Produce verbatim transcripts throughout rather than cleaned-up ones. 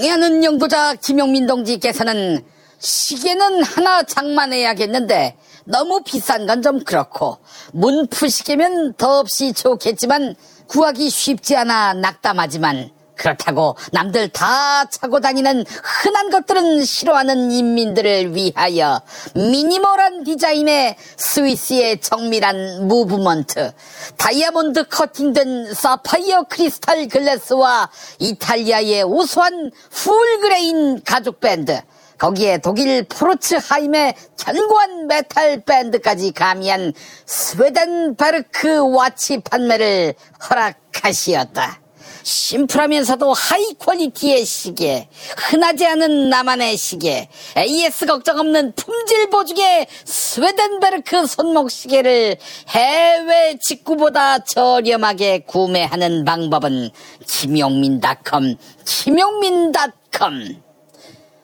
경애하는 영도자 김용민 동지께서는 시계는 하나 장만해야겠는데 너무 비싼 건 좀 그렇고 문푸시계면 더없이 좋겠지만 구하기 쉽지 않아 낙담하지만 그렇다고 남들 다 차고 다니는 흔한 것들은 싫어하는 인민들을 위하여 미니멀한 디자인의 스위스의 정밀한 무브먼트, 다이아몬드 커팅된 사파이어 크리스탈 글래스와 이탈리아의 우수한 풀그레인 가죽 밴드, 거기에 독일 포르츠하임의 견고한 메탈 밴드까지 가미한 스웨덴베르크 와치 판매를 허락하시었다. 심플하면서도 하이 퀄리티의 시계, 흔하지 않은 나만의 시계, 에이에스 걱정 없는 품질 보증의 스웨덴베르크 손목 시계를 해외 직구보다 저렴하게 구매하는 방법은 김용민닷컴, 김용민닷컴.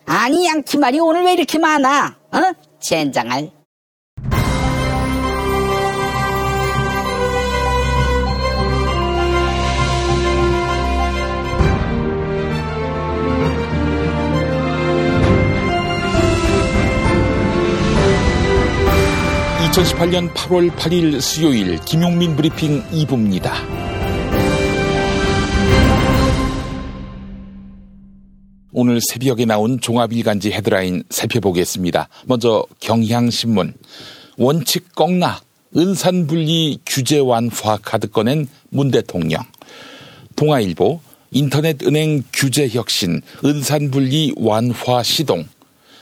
아니 양키말이 오늘 왜 이렇게 많아? 어? 젠장할. 이천십팔년 팔월 팔일 수요일 김용민 브리핑 이 부입니다. 오늘 새벽에 나온 종합일간지 헤드라인 살펴보겠습니다. 먼저 경향신문. 원칙 꺾나 은산분리 규제 완화 카드 꺼낸 문 대통령. 동아일보. 인터넷은행 규제 혁신 은산분리 완화 시동.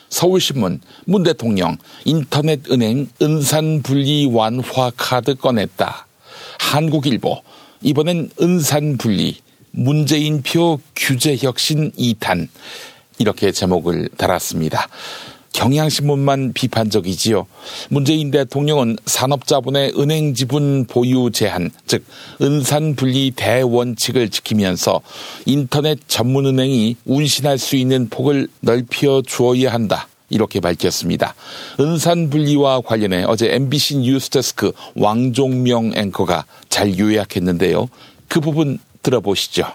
서울신문. 문 대통령 인터넷은행 은산분리 완화 카드 꺼냈다. 한국일보. 이번엔 은산분리 문재인 표 규제 혁신 이 탄, 이렇게 제목을 달았습니다. 경향신문만 비판적이지요. 문재인 대통령은 산업자본의 은행 지분 보유 제한, 즉 은산분리 대원칙을 지키면서 인터넷 전문은행이 운신할 수 있는 폭을 넓혀주어야 한다, 이렇게 밝혔습니다. 은산분리와 관련해 어제 엠비씨 뉴스데스크 왕종명 앵커가 잘 요약했는데요. 그 부분 들어보시죠.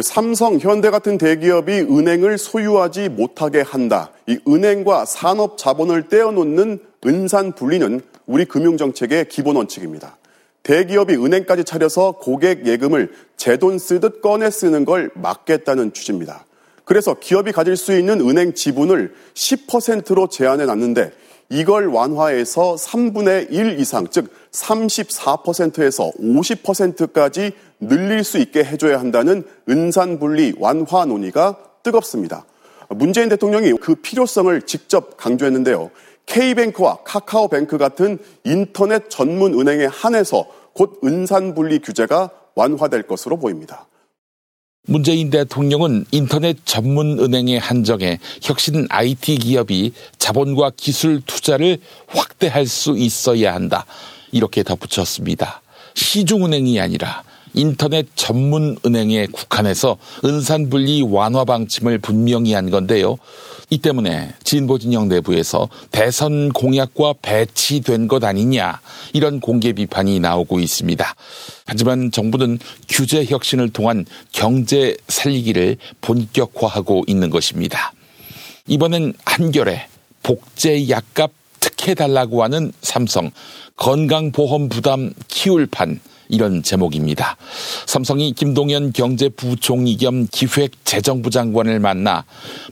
삼성, 현대 같은 대기업이 은행을 소유하지 못하게 한다. 이 은행과 산업 자본을 떼어놓는 은산 분리는 우리 금융정책의 기본 원칙입니다. 대기업이 은행까지 차려서 고객 예금을 제 돈 쓰듯 꺼내 쓰는 걸 막겠다는 취지입니다. 그래서 기업이 가질 수 있는 은행 지분을 십 퍼센트로 제한해놨는데 이걸 완화해서 삼분의 일 이상, 즉 삼십사 퍼센트에서 오십 퍼센트까지 늘릴 수 있게 해줘야 한다는 은산분리 완화 논의가 뜨겁습니다. 문재인 대통령이 그 필요성을 직접 강조했는데요. K뱅크와 카카오뱅크 같은 인터넷 전문 은행에 한해서 곧 은산분리 규제가 완화될 것으로 보입니다. 문재인 대통령은 인터넷 전문 은행의 한정에 혁신 아이티 기업이 자본과 기술 투자를 확대할 수 있어야 한다, 이렇게 덧붙였습니다. 시중은행이 아니라 인터넷 전문 은행에 국한해서 은산분리 완화 방침을 분명히 한 건데요. 이 때문에 진보 진영 내부에서 대선 공약과 배치된 것 아니냐, 이런 공개 비판이 나오고 있습니다. 하지만 정부는 규제 혁신을 통한 경제 살리기를 본격화하고 있는 것입니다. 이번엔 한겨레. 복제 약값 특혜달라고 하는 삼성, 건강보험 부담 키울 판, 이런 제목입니다. 삼성이 김동연 경제부총리 겸 기획재정부 장관을 만나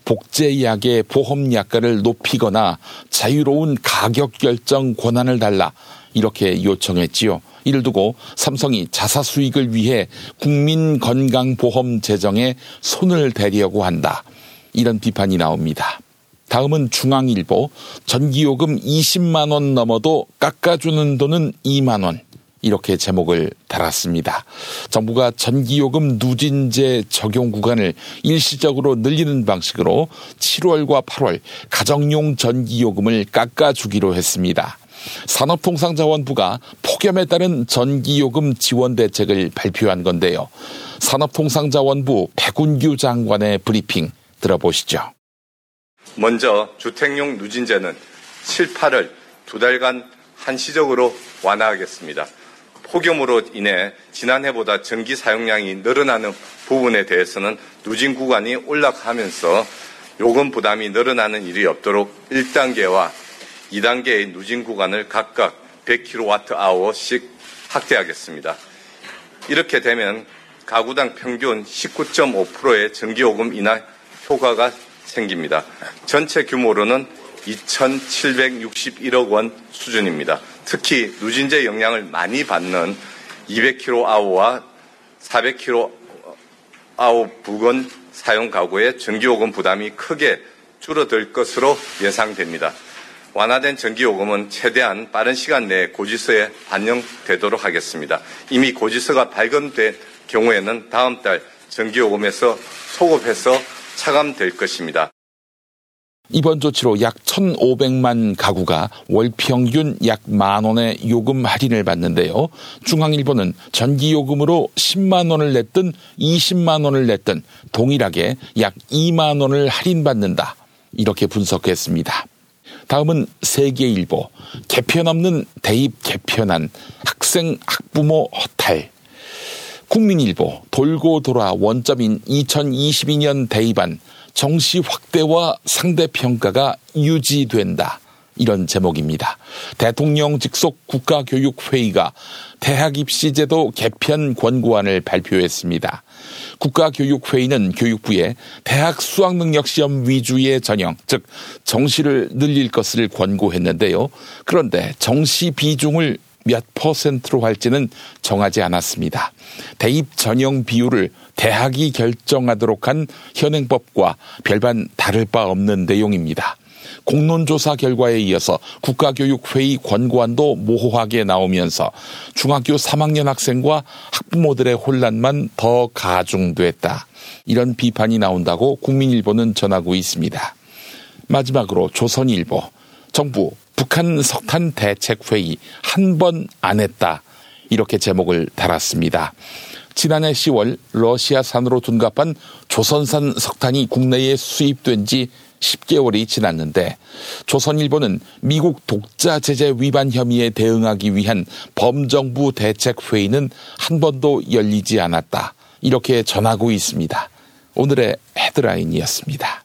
복제약의 보험 약가를 높이거나 자유로운 가격 결정 권한을 달라, 이렇게 요청했지요. 이를 두고 삼성이 자사 수익을 위해 국민건강보험 재정에 손을 대려고 한다, 이런 비판이 나옵니다. 다음은 중앙일보. 전기요금 이십만 원 넘어도 깎아주는 돈은 이만 원, 이렇게 제목을 달았습니다. 정부가 전기요금 누진제 적용 구간을 일시적으로 늘리는 방식으로 칠월과 팔월 가정용 전기요금을 깎아주기로 했습니다. 산업통상자원부가 폭염에 따른 전기요금 지원 대책을 발표한 건데요. 산업통상자원부 백운규 장관의 브리핑 들어보시죠. 먼저 주택용 누진제는 칠, 팔월 두 달간 한시적으로 완화하겠습니다. 폭염으로 인해 지난해보다 전기 사용량이 늘어나는 부분에 대해서는 누진 구간이 올라가면서 요금 부담이 늘어나는 일이 없도록 일 단계와 이 단계의 누진 구간을 각각 백 킬로와트아워씩 확대하겠습니다. 이렇게 되면 가구당 평균 십구 점 오 퍼센트의 전기요금 인하 효과가 생깁니다. 전체 규모로는 이천칠백육십일억 원 수준입니다. 특히 누진제 영향을 많이 받는 이백 킬로와트와 사백 킬로와트 부근 사용 가구의 전기요금 부담이 크게 줄어들 것으로 예상됩니다. 완화된 전기요금은 최대한 빠른 시간 내에 고지서에 반영되도록 하겠습니다. 이미 고지서가 발견된 경우에는 다음 달 전기요금에서 소급해서 차감될 것입니다. 이번 조치로 약 천오백만 가구가 월 평균 약 만 원의 요금 할인을 받는데요. 중앙일보는 전기요금으로 십만 원을 냈든 이십만 원을 냈든 동일하게 약 이만 원을 할인받는다. 이렇게 분석했습니다. 다음은 세계일보. 개편 없는 대입 개편안, 학생 학부모 허탈. 국민일보. 돌고 돌아 원점인 이천이십이 년 대입안, 정시 확대와 상대평가가 유지된다. 이런 제목입니다. 대통령 직속 국가교육회의가 대학 입시제도 개편 권고안을 발표했습니다. 국가교육회의는 교육부에 대학 수학능력시험 위주의 전형, 즉 정시를 늘릴 것을 권고했는데요. 그런데 정시 비중을 몇 퍼센트로 할지는 정하지 않았습니다. 대입 전형 비율을 대학이 결정하도록 한 현행법과 별반 다를 바 없는 내용입니다. 공론조사 결과에 이어서 국가교육회의 권고안도 모호하게 나오면서 중학교 삼 학년 학생과 학부모들의 혼란만 더 가중됐다. 이런 비판이 나온다고 국민일보는 전하고 있습니다. 마지막으로 조선일보. 정부 북한 석탄 대책회의 한 번 안 했다. 이렇게 제목을 달았습니다. 지난해 시월 러시아산으로 둔갑한 조선산 석탄이 국내에 수입된 지 십 개월이 지났는데 조선일보는 미국 독자 제재 위반 혐의에 대응하기 위한 범정부 대책회의는 한 번도 열리지 않았다. 이렇게 전하고 있습니다. 오늘의 헤드라인이었습니다.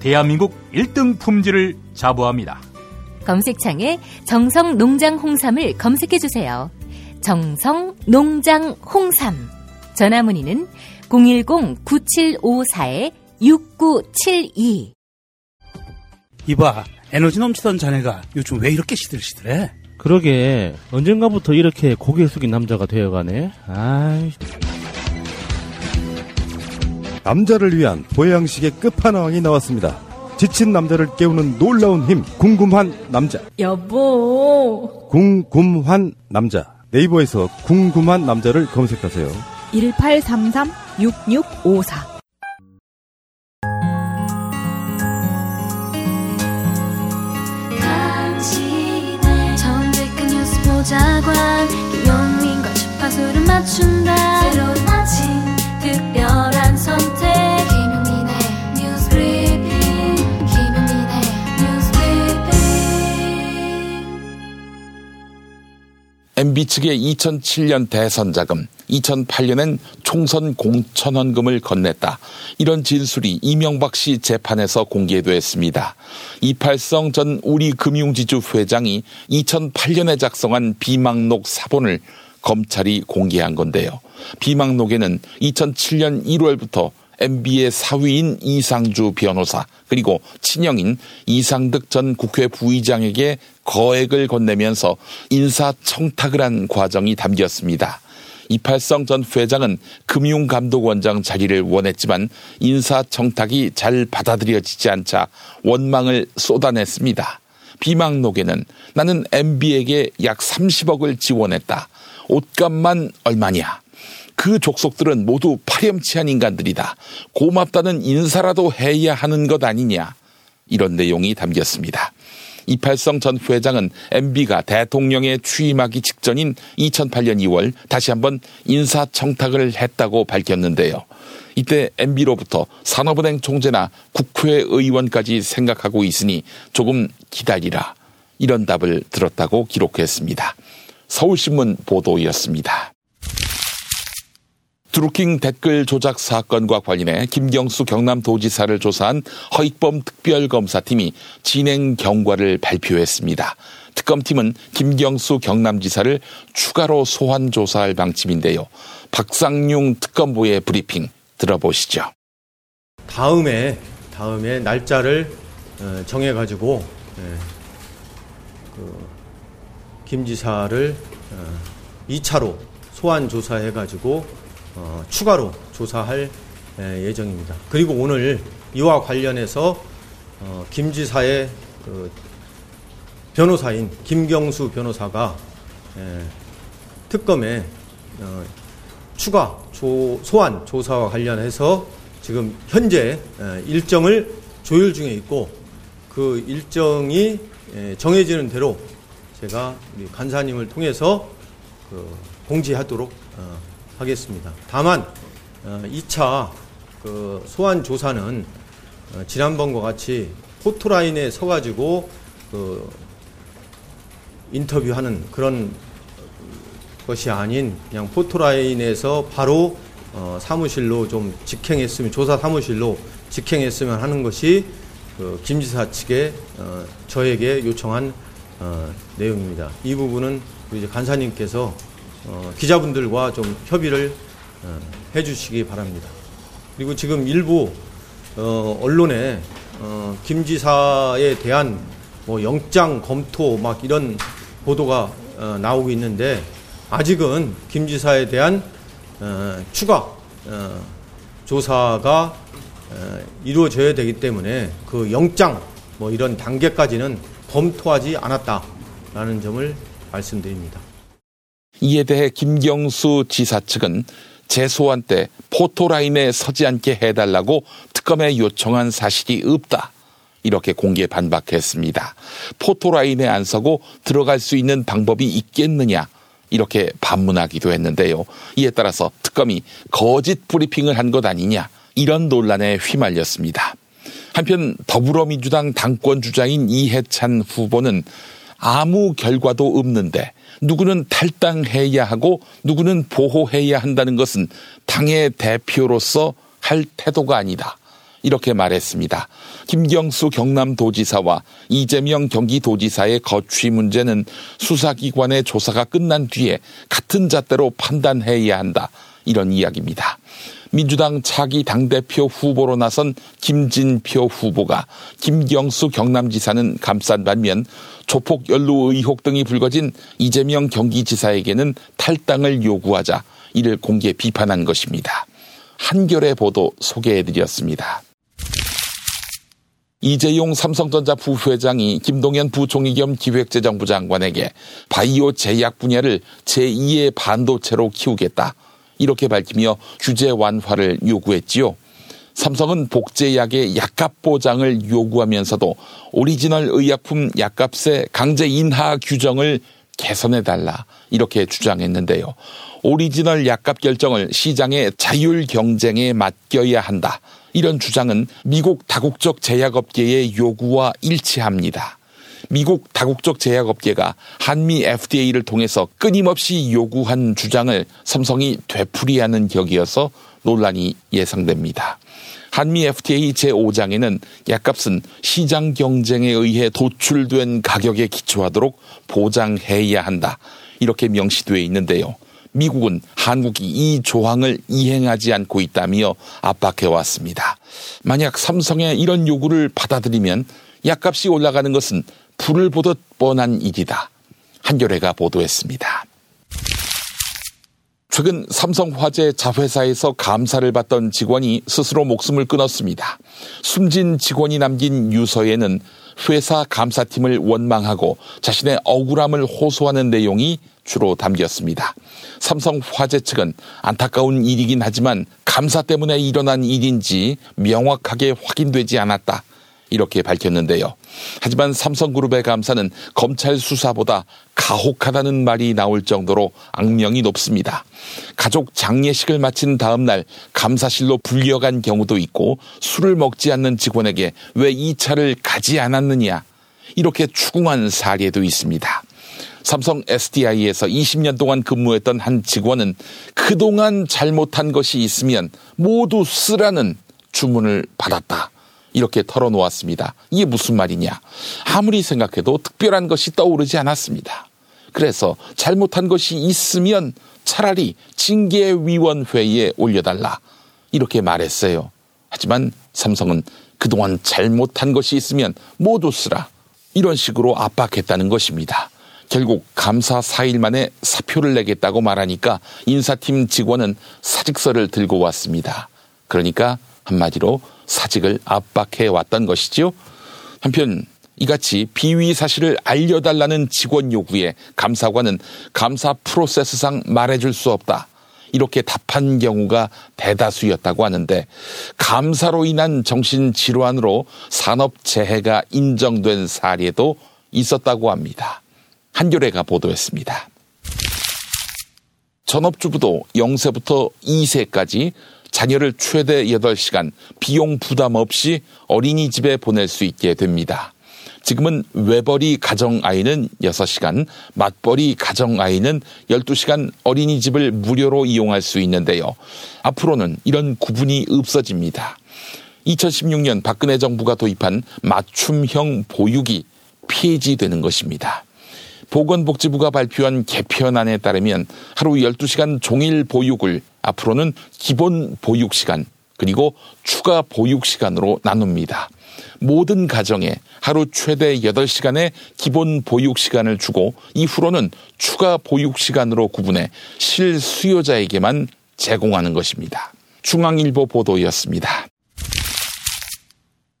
대한민국 일 등 품질을 자부합니다. 검색창에 정성농장 홍삼을 검색해주세요. 정성농장 홍삼. 전화문의는 공일공 구칠오사 육구칠이. 이봐, 에너지 넘치던 자네가 요즘 왜 이렇게 시들시들해? 그러게, 언젠가부터 이렇게 고개 숙인 남자가 되어가네. 아이. 남자를 위한 보양식의 끝판왕이 나왔습니다. 지친 남자를 깨우는 놀라운 힘, 궁금한 남자. 여보, 궁금한 남자. 네이버에서 궁금한 남자를 검색하세요. 일팔삼삼 육육오사. 정직한 뉴스 보좌관 김용민과 주파수를 맞춘다. 새로운 아침 특별한 선택 김용민의 뉴스 브리핑. 김용민의 뉴스 브리핑. 엠비 측의 이천칠 년 대선 자금, 이천팔 년엔 총선 공천원금을 건넸다. 이런 진술이 이명박 씨 재판에서 공개됐습니다. 이팔성 전 우리금융지주 회장이 이천팔 년에 작성한 비망록 사본을 검찰이 공개한 건데요. 비망록에는 이천칠 년 일월부터 엠비의 사위인 이상주 변호사 그리고 친형인 이상득 전 국회 부의장에게 거액을 건네면서 인사청탁을 한 과정이 담겼습니다. 이팔성 전 회장은 금융감독원장 자리를 원했지만 인사청탁이 잘 받아들여지지 않자 원망을 쏟아냈습니다. 비망록에는 나는 엠비에게 약 삼십억을 지원했다. 옷값만 얼마냐. 그 족속들은 모두 파렴치한 인간들이다. 고맙다는 인사라도 해야 하는 것 아니냐. 이런 내용이 담겼습니다. 이팔성 전 회장은 엠비가 대통령에 취임하기 직전인 이천팔년 이월 다시 한번 인사청탁을 했다고 밝혔는데요. 이때 엠비로부터 산업은행 총재나 국회의원까지 생각하고 있으니 조금 기다리라. 이런 답을 들었다고 기록했습니다. 서울신문 보도였습니다. 드루킹 댓글 조작 사건과 관련해 김경수 경남도지사를 조사한 허익범 특별검사팀이 진행 경과를 발표했습니다. 특검팀은 김경수 경남지사를 추가로 소환 조사할 방침인데요. 박상용 특검부의 브리핑 들어보시죠. 다음에 다음에 날짜를 정해가지고 김 지사를 이차로 소환 조사해가지고 어, 추가로 조사할 예, 예정입니다. 그리고 오늘 이와 관련해서 어, 김 지사의 그 변호사인 김경수 변호사가 예, 특검에 어, 추가 조, 소환 조사와 관련해서 지금 현재 예, 일정을 조율 중에 있고 그 일정이 예, 정해지는 대로 제가 우리 간사님을 통해서 그 공지하도록 어, 하겠습니다. 다만 이 차 소환 조사는 지난번과 같이 포토라인에 서가지고 인터뷰하는 그런 것이 아닌 그냥 포토라인에서 바로 사무실로 좀 직행했으면 조사 사무실로 직행했으면 하는 것이 김 지사 측에 저에게 요청한 내용입니다. 이 부분은 이제 간사님께서 어, 기자분들과 좀 협의를 어, 해주시기 바랍니다. 그리고 지금 일부 어, 언론에 어, 김 지사에 대한 뭐 영장 검토 막 이런 보도가 어, 나오고 있는데 아직은 김 지사에 대한 어, 추가 어, 조사가 어, 이루어져야 되기 때문에 그 영장 뭐 이런 단계까지는 검토하지 않았다라는 점을 말씀드립니다. 이에 대해 김경수 지사 측은 재소환 때 포토라인에 서지 않게 해달라고 특검에 요청한 사실이 없다. 이렇게 공개 반박했습니다. 포토라인에 안 서고 들어갈 수 있는 방법이 있겠느냐. 이렇게 반문하기도 했는데요. 이에 따라서 특검이 거짓 브리핑을 한 것 아니냐. 이런 논란에 휘말렸습니다. 한편 더불어민주당 당권 주자인 이해찬 후보는 아무 결과도 없는데 누구는 탈당해야 하고 누구는 보호해야 한다는 것은 당의 대표로서 할 태도가 아니다. 이렇게 말했습니다. 김경수 경남도지사와 이재명 경기도지사의 거취 문제는 수사기관의 조사가 끝난 뒤에 같은 잣대로 판단해야 한다. 이런 이야기입니다. 민주당 차기 당대표 후보로 나선 김진표 후보가 김경수 경남지사는 감싼 반면 조폭 연루 의혹 등이 불거진 이재명 경기지사에게는 탈당을 요구하자 이를 공개 비판한 것입니다. 한겨레 보도 소개해드렸습니다. 이재용 삼성전자 부회장이 김동연 부총리 겸 기획재정부 장관에게 바이오 제약 분야를 제이의 반도체로 키우겠다. 이렇게 밝히며 규제 완화를 요구했지요. 삼성은 복제약의 약값 보장을 요구하면서도 오리지널 의약품 약값의 강제 인하 규정을 개선해달라 이렇게 주장했는데요. 오리지널 약값 결정을 시장의 자율 경쟁에 맡겨야 한다. 이런 주장은 미국 다국적 제약업계의 요구와 일치합니다. 미국 다국적 제약업계가 한미 에프디에이를 통해서 끊임없이 요구한 주장을 삼성이 되풀이하는 격이어서 논란이 예상됩니다. 한미 에프티에이 제오장에는 약값은 시장 경쟁에 의해 도출된 가격에 기초하도록 보장해야 한다. 이렇게 명시되어 있는데요. 미국은 한국이 이 조항을 이행하지 않고 있다며 압박해왔습니다. 만약 삼성의 이런 요구를 받아들이면 약값이 올라가는 것은 불을 보듯 뻔한 일이다. 한겨레가 보도했습니다. 최근 삼성화재 자회사에서 감사를 받던 직원이 스스로 목숨을 끊었습니다. 숨진 직원이 남긴 유서에는 회사 감사팀을 원망하고 자신의 억울함을 호소하는 내용이 주로 담겼습니다. 삼성화재 측은 안타까운 일이긴 하지만 감사 때문에 일어난 일인지 명확하게 확인되지 않았다, 이렇게 밝혔는데요. 하지만 삼성그룹의 감사는 검찰 수사보다 가혹하다는 말이 나올 정도로 악명이 높습니다. 가족 장례식을 마친 다음 날 감사실로 불려간 경우도 있고, 술을 먹지 않는 직원에게 왜 이 차를 가지 않았느냐, 이렇게 추궁한 사례도 있습니다. 삼성 에스디아이에서 이십 년 동안 근무했던 한 직원은 그동안 잘못한 것이 있으면 모두 쓰라는 주문을 받았다, 이렇게 털어놓았습니다. 이게 무슨 말이냐? 아무리 생각해도 특별한 것이 떠오르지 않았습니다. 그래서 잘못한 것이 있으면 차라리 징계위원회에 올려달라, 이렇게 말했어요. 하지만 삼성은 그동안 잘못한 것이 있으면 모두 쓰라, 이런 식으로 압박했다는 것입니다. 결국 감사 사 일 만에 사표를 내겠다고 말하니까 인사팀 직원은 사직서를 들고 왔습니다. 그러니까 한마디로 사직을 압박해왔던 것이지요. 한편 이같이 비위 사실을 알려달라는 직원 요구에 감사관은 감사 프로세스상 말해줄 수 없다, 이렇게 답한 경우가 대다수였다고 하는데, 감사로 인한 정신질환으로 산업재해가 인정된 사례도 있었다고 합니다. 한겨레가 보도했습니다. 전업주부도 영 세부터 이 세까지 자녀를 최대 여덟 시간 비용 부담 없이 어린이집에 보낼 수 있게 됩니다. 지금은 외벌이 가정아이는 여섯 시간, 맞벌이 가정아이는 열두 시간 어린이집을 무료로 이용할 수 있는데요. 앞으로는 이런 구분이 없어집니다. 이천십육 년 박근혜 정부가 도입한 맞춤형 보육이 폐지되는 것입니다. 보건복지부가 발표한 개편안에 따르면 하루 열두 시간 종일 보육을 앞으로는 기본 보육시간 그리고 추가 보육시간으로 나눕니다. 모든 가정에 하루 최대 여덟 시간의 기본 보육시간을 주고, 이후로는 추가 보육시간으로 구분해 실수요자에게만 제공하는 것입니다. 중앙일보 보도였습니다.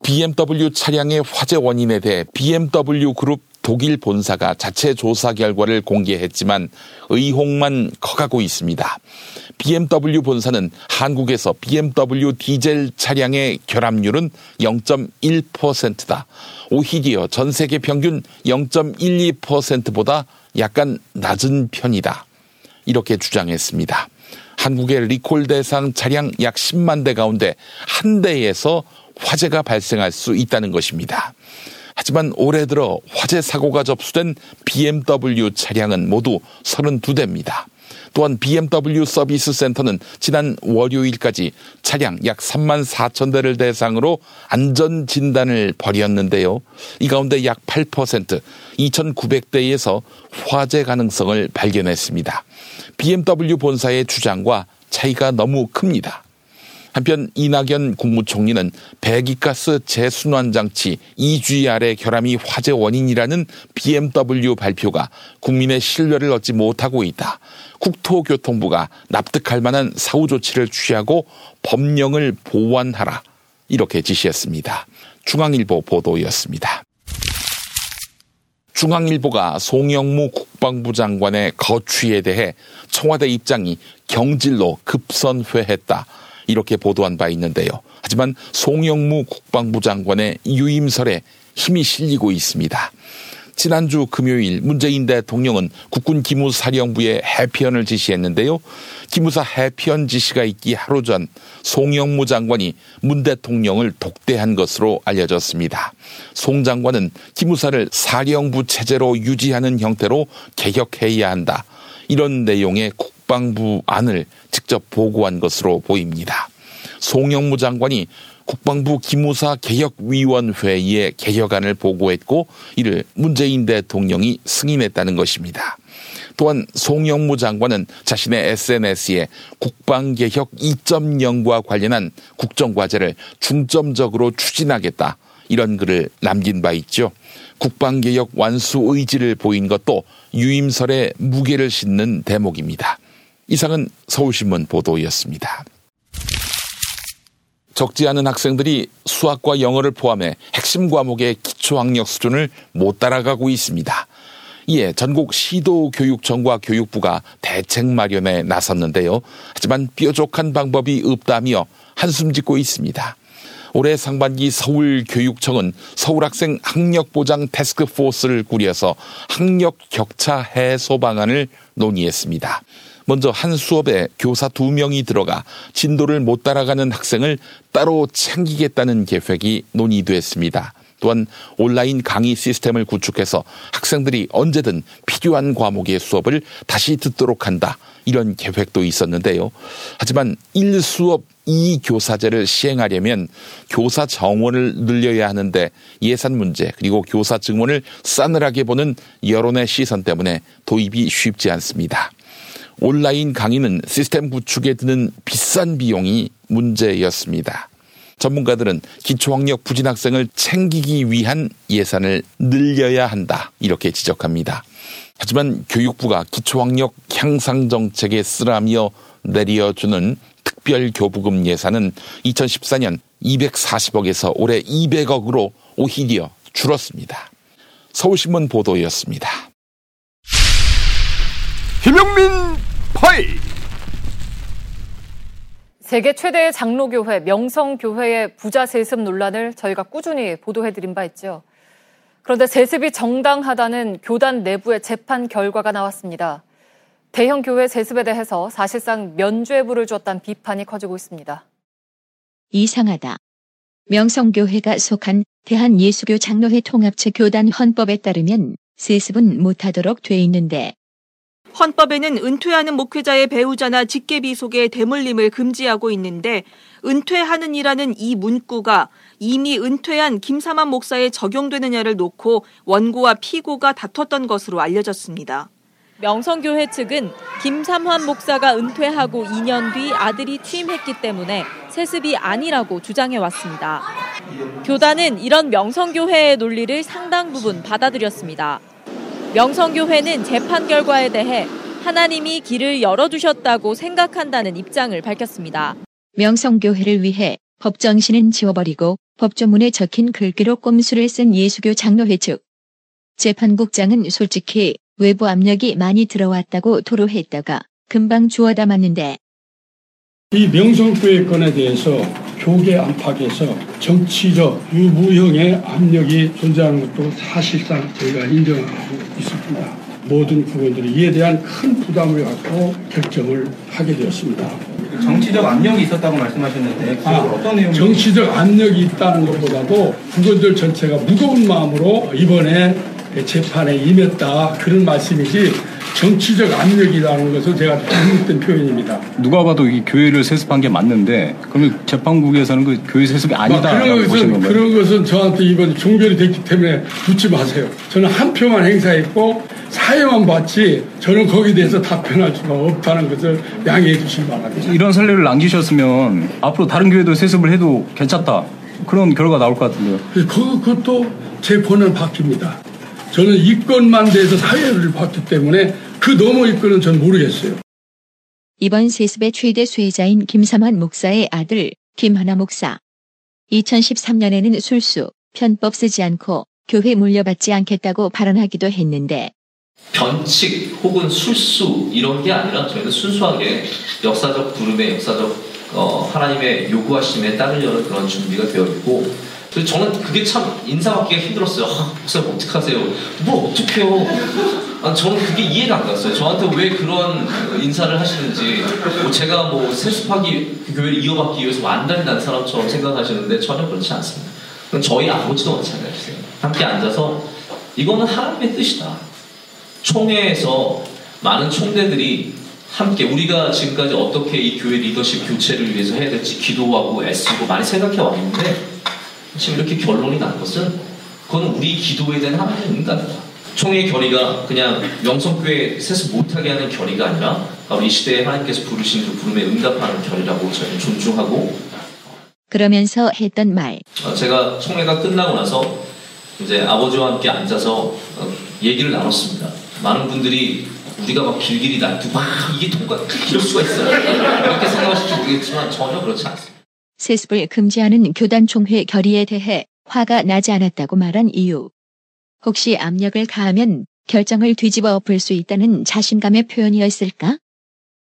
비엠더블유 차량의 화재 원인에 대해 비엠더블유 그룹 독일 본사가 자체 조사 결과를 공개했지만 의혹만 커가고 있습니다. 비엠더블유 본사는 한국에서 비엠더블유 디젤 차량의 결함률은 영 점 일 퍼센트다. 오히려 전 세계 평균 영 점 일이 퍼센트보다 약간 낮은 편이다, 이렇게 주장했습니다. 한국의 리콜 대상 차량 약 십만 대 가운데 한 대에서 화재가 발생할 수 있다는 것입니다. 하지만 올해 들어 화재 사고가 접수된 비엠더블유 차량은 모두 서른두 대입니다. 또한 비엠더블유 서비스 센터는 지난 월요일까지 차량 약 삼만 사천 대를 대상으로 안전진단을 벌였는데요. 이 가운데 약 팔 퍼센트, 이천구백 대에서 화재 가능성을 발견했습니다. 비엠더블유 본사의 주장과 차이가 너무 큽니다. 한편 이낙연 국무총리는 배기가스 재순환장치 이지알의 결함이 화재 원인이라는 비엠더블유 발표가 국민의 신뢰를 얻지 못하고 있다, 국토교통부가 납득할 만한 사후 조치를 취하고 법령을 보완하라, 이렇게 지시했습니다. 중앙일보 보도였습니다. 중앙일보가 송영무 국방부 장관의 거취에 대해 청와대 입장이 경질로 급선회했다, 이렇게 보도한 바 있는데요. 하지만 송영무 국방부 장관의 유임설에 힘이 실리고 있습니다. 지난주 금요일 문재인 대통령은 국군 기무사령부에 해편을 지시했는데요. 기무사 해편 지시가 있기 하루 전 송영무 장관이 문 대통령을 독대한 것으로 알려졌습니다. 송 장관은 기무사를 사령부 체제로 유지하는 형태로 개혁해야 한다, 이런 내용의 국방부 안을 직접 보고한 것으로 보입니다. 송영무 장관이 국방부 기무사 개혁위원회의 개혁안을 보고했고, 이를 문재인 대통령이 승인했다는 것입니다. 또한 송영무 장관은 자신의 에스엔에스에 국방개혁 이 점 영과 관련한 국정과제를 중점적으로 추진하겠다, 이런 글을 남긴 바 있죠. 국방개혁 완수 의지를 보인 것도 유임설에 무게를 싣는 대목입니다. 이상은 서울신문 보도였습니다. 적지 않은 학생들이 수학과 영어를 포함해 핵심 과목의 기초학력 수준을 못 따라가고 있습니다. 이에 전국 시도교육청과 교육부가 대책 마련에 나섰는데요. 하지만 뾰족한 방법이 없다며 한숨 짓고 있습니다. 올해 상반기 서울교육청은 서울학생 학력보장 태스크포스를 꾸려서 학력 격차 해소 방안을 논의했습니다. 먼저 한 수업에 교사 두 명이 들어가 진도를 못 따라가는 학생을 따로 챙기겠다는 계획이 논의됐습니다. 또한 온라인 강의 시스템을 구축해서 학생들이 언제든 필요한 과목의 수업을 다시 듣도록 한다, 이런 계획도 있었는데요. 하지만 일 수업 이 교사제를 시행하려면 교사 정원을 늘려야 하는데 예산 문제, 그리고 교사 증원을 싸늘하게 보는 여론의 시선 때문에 도입이 쉽지 않습니다. 온라인 강의는 시스템 구축에 드는 비싼 비용이 문제였습니다. 전문가들은 기초학력 부진 학생을 챙기기 위한 예산을 늘려야 한다, 이렇게 지적합니다. 하지만 교육부가 기초학력 향상 정책에 쓰라며 내려주는 특별교부금 예산은 이천십사 년 이백사십억에서 올해 이백억으로 오히려 줄었습니다. 서울신문 보도였습니다. 김용민 파이! 세계 최대의 장로교회 명성교회의 부자 세습 논란을 저희가 꾸준히 보도해드린 바 있죠. 그런데 세습이 정당하다는 교단 내부의 재판 결과가 나왔습니다. 대형 교회 세습에 대해서 사실상 면죄부를 줬다는 비판이 커지고 있습니다. 이상하다. 명성교회가 속한 대한예수교장로회 통합체 교단 헌법에 따르면 세습은 못하도록 돼 있는데, 헌법에는 은퇴하는 목회자의 배우자나 직계비속의 대물림을 금지하고 있는데 은퇴하는이라는 이 문구가 이미 은퇴한 김삼환 목사에 적용되느냐를 놓고 원고와 피고가 다퉜던 것으로 알려졌습니다. 명성교회 측은 김삼환 목사가 은퇴하고 이 년 뒤 아들이 취임했기 때문에 세습이 아니라고 주장해왔습니다. 교단은 이런 명성교회의 논리를 상당 부분 받아들였습니다. 명성교회는 재판 결과에 대해 하나님이 길을 열어주셨다고 생각한다는 입장을 밝혔습니다. 명성교회를 위해 법정신은 지워버리고 법조문에 적힌 글귀로 꼼수를 쓴 예수교 장로회 측. 재판국장은 솔직히 외부 압력이 많이 들어왔다고 토로했다가 금방 주워 담았는데, 이 명성교회 건에 대해서 교계 안팎에서 정치적 유무형의 압력이 존재하는 것도 사실상 저희가 인정하고 있습니다. 모든 부분들이 이에 대한 큰 부담을 갖고 결정을 하게 되었습니다. 정치적 압력이 있었다고 말씀하셨는데 아, 어떤 내용이... 정치적 압력이 있다는 것보다도 부분들 전체가 무거운 마음으로 이번에 재판에 임했다, 그런 말씀이지 정치적 압력이라는 것은 제가 잘못된 표현입니다. 누가 봐도 이 교회를 세습한 게 맞는데 그러면 재판국에서는 그 교회 세습이 아니다라고 보시는 건가요? 그런 것은 저한테 이번 종결이 됐기 때문에 묻지 마세요. 저는 한 표만 행사했고 사회만 봤지 저는 거기에 대해서 답변할 수가 없다는 것을 양해해 주시기 바랍니다. 이런 선례를 남기셨으면 앞으로 다른 교회도 세습을 해도 괜찮다, 그런 결과 나올 것 같은데요. 그, 그것도 제 권은 바뀝니다. 저는 이권만 대해서 사회를 봤기 때문에 그 너머 이권은 전 모르겠어요. 이번 세습의 최대 수혜자인 김삼환 목사의 아들 김하나 목사. 이천십삼 년에는 술수, 편법 쓰지 않고 교회 물려받지 않겠다고 발언하기도 했는데, 변칙 혹은 술수 이런 게 아니라 저희는 순수하게 역사적 부름에 역사적 어, 하나님의 요구하심에 따르려는 그런 준비가 되어 있고, 그래서 저는 그게 참 인사받기가 힘들었어요. 아, 목사님 어떡하세요? 뭐 어떡해요? 아, 저는 그게 이해가 안 갔어요. 저한테 왜 그런 인사를 하시는지, 뭐 제가 뭐 세습하기, 그 교회를 이어받기 위해서 완달난 사람처럼 생각하시는데 전혀 그렇지 않습니다. 그건 저희 아버지도 마찬가지세요. 함께 앉아서 이거는 하나님의 뜻이다. 총회에서 많은 총대들이 함께 우리가 지금까지 어떻게 이 교회 리더십 교체를 위해서 해야 될지 기도하고 애쓰고 많이 생각해 왔는데 지금 이렇게 결론이 난 것은 그건 우리 기도에 대한 하나님의 응답이다. 총회의 결의가 그냥 명성교회 세습 못하게 하는 결의가 아니라 바로 이 시대에 하나님께서 부르신 그 부름에 응답하는 결의라고 저희는 존중하고, 그러면서 했던 말. 제가 총회가 끝나고 나서 이제 아버지와 함께 앉아서 얘기를 나눴습니다. 많은 분들이 우리가 막 길길이 날뛰고 막 이게 통과 이럴 수가 있어요 이렇게 생각하실지 모르겠지만 전혀 그렇지 않습니다. 세습을 금지하는 교단총회 결의에 대해 화가 나지 않았다고 말한 이유. 혹시 압력을 가하면 결정을 뒤집어 엎을 수 있다는 자신감의 표현이었을까?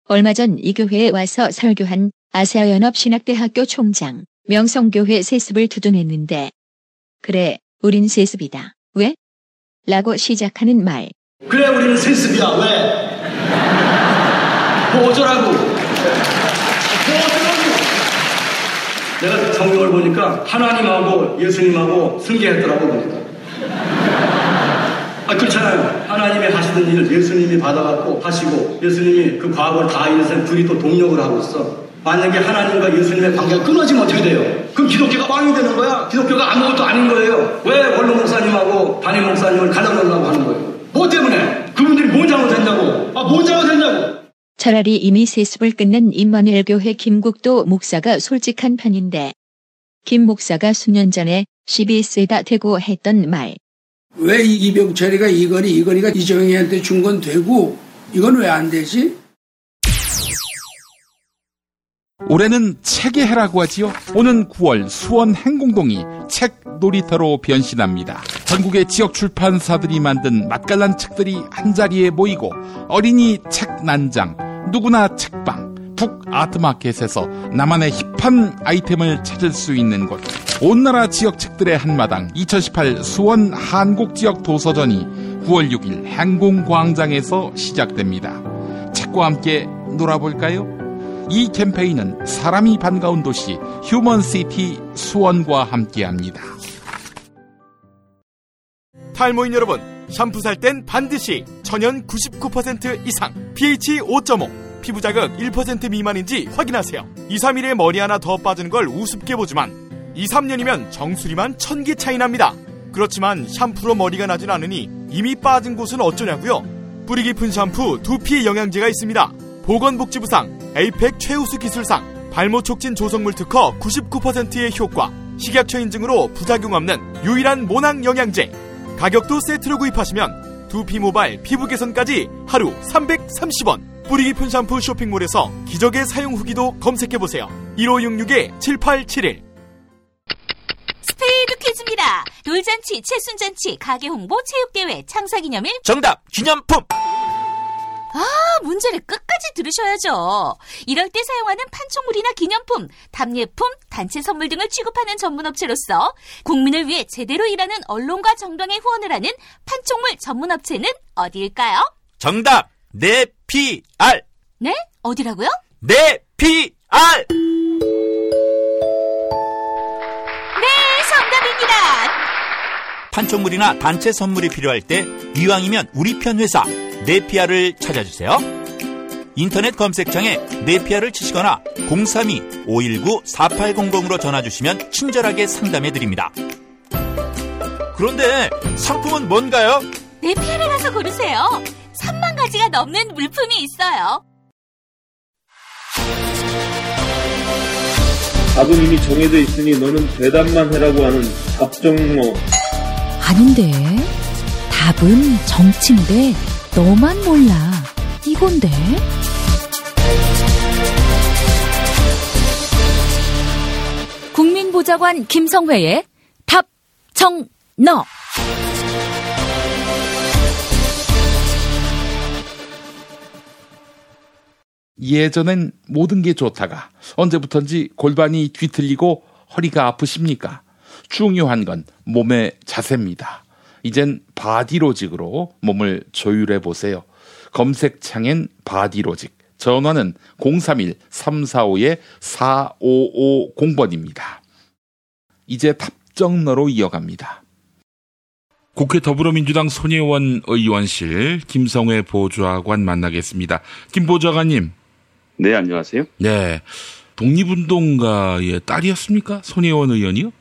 얼마 전 이 교회에 와서 설교한 아세아연합 신학대학교 총장 명성교회 세습을 두둔했는데 그래 우린 세습이다. 왜? 라고 시작하는 말. 그래 우리는 세습이야. 왜? 뭐 어쩌라고. 뭐 어쩌라고. 내가 성경을 보니까 하나님하고 예수님하고 승계했더라고 보니까. 아 그렇잖아요. 하나님이 하시던 일을 예수님이 받아갖고 하시고 예수님이 그 과업을 다 이래서 둘이 또 동력을 하고 있어. 만약에 하나님과 예수님의 관계가 끊어지면 어떻게 돼요? 그럼 기독교가 꽝이 되는 거야. 기독교가 아무것도 아닌 거예요. 왜 원로 목사님하고 담임 목사님을 갈라놓으려고 하는 거예요? 뭐 때문에? 그분들이 뭔 잘못했냐고. 아, 뭔 잘못했냐고. 차라리 이미 세습을 끝낸 임만일 교회 김국도 목사가 솔직한 편인데 김 목사가 수년 전에 씨비에스에다 대고 했던 말. 왜 이병철이가 이건희, 이건희가 이정희한테 준 건 되고 이건 왜 안 되지? 올해는 책의 해라고 하지요. 오는 구월 수원 행공동이 책 놀이터로 변신합니다. 전국의 지역 출판사들이 만든 맛깔난 책들이 한자리에 모이고 어린이 책 난장, 누구나 책방, 북아트마켓에서 나만의 힙한 아이템을 찾을 수 있는 곳. 온 나라 지역 책들의 한마당 이천십팔 수원 한국지역도서전이 구월 육일 행공광장에서 시작됩니다. 책과 함께 놀아볼까요? 이 캠페인은 사람이 반가운 도시 휴먼시티 수원과 함께합니다. 탈모인 여러분, 샴푸 살 땐 반드시 천연 구십구 퍼센트 이상 피에이치 오 점 오, 피부자극 일 퍼센트 미만인지 확인하세요. 이삼 일에 머리 하나 더 빠지는 걸 우습게 보지만 이삼 년이면 정수리만 천기 차이 납니다. 그렇지만 샴푸로 머리가 나진 않으니 이미 빠진 곳은 어쩌냐고요? 뿌리 깊은 샴푸 두피 영양제가 있습니다. 보건복지부상, 에이펙 최우수 기술상, 발모촉진 조성물 특허 구십구 퍼센트의 효과, 식약처 인증으로 부작용 없는 유일한 모낭 영양제. 가격도 세트로 구입하시면 두피 모발, 피부 개선까지 하루 삼백삼십 원. 뿌리 깊은 샴푸 쇼핑몰에서 기적의 사용 후기도 검색해보세요. 일오육육 칠팔칠일. 스페이드 퀴즈입니다. 돌잔치, 채순잔치, 가게 홍보, 체육대회, 창사기념일. 정답, 기념품. 아, 문제를 끝까지 들으셔야죠. 이럴 때 사용하는 판촉물이나 기념품, 답례품, 단체 선물 등을 취급하는 전문업체로서 국민을 위해 제대로 일하는 언론과 정당의 후원을 하는 판촉물 전문업체는 어디일까요? 정답! 네피알! 네? 어디라고요? 네피알! 네, 정답입니다. 판촉물이나 단체 선물이 필요할 때 이왕이면 우리 편 회사 네피아를 찾아주세요. 인터넷 검색창에 네피아를 치시거나 공삼이 오일구 사팔공공으로 전화주시면 친절하게 상담해드립니다. 그런데 상품은 뭔가요? 네피아를 가서 고르세요. 삼만 가지가 넘는 물품이 있어요. 답은 이미 정해져 있으니 너는 대답만 해라고 하는 답정모. 아닌데, 답은 정치인데 너만 몰라. 이건데. 국민보좌관 김성회의 답, 정, 너. 예전엔 모든 게 좋다가 언제부턴지 골반이 뒤틀리고 허리가 아프십니까? 중요한 건 몸의 자세입니다. 이젠 바디로직으로 몸을 조율해보세요. 검색창엔 바디로직, 전화는 공삼일 삼사오 사오오공번입니다. 이제 답정너로 이어갑니다. 국회 더불어민주당 손혜원 의원실 김성회 보좌관 만나겠습니다. 김 보좌관님. 네, 안녕하세요. 네, 독립운동가의 딸이었습니까? 손혜원 의원이요?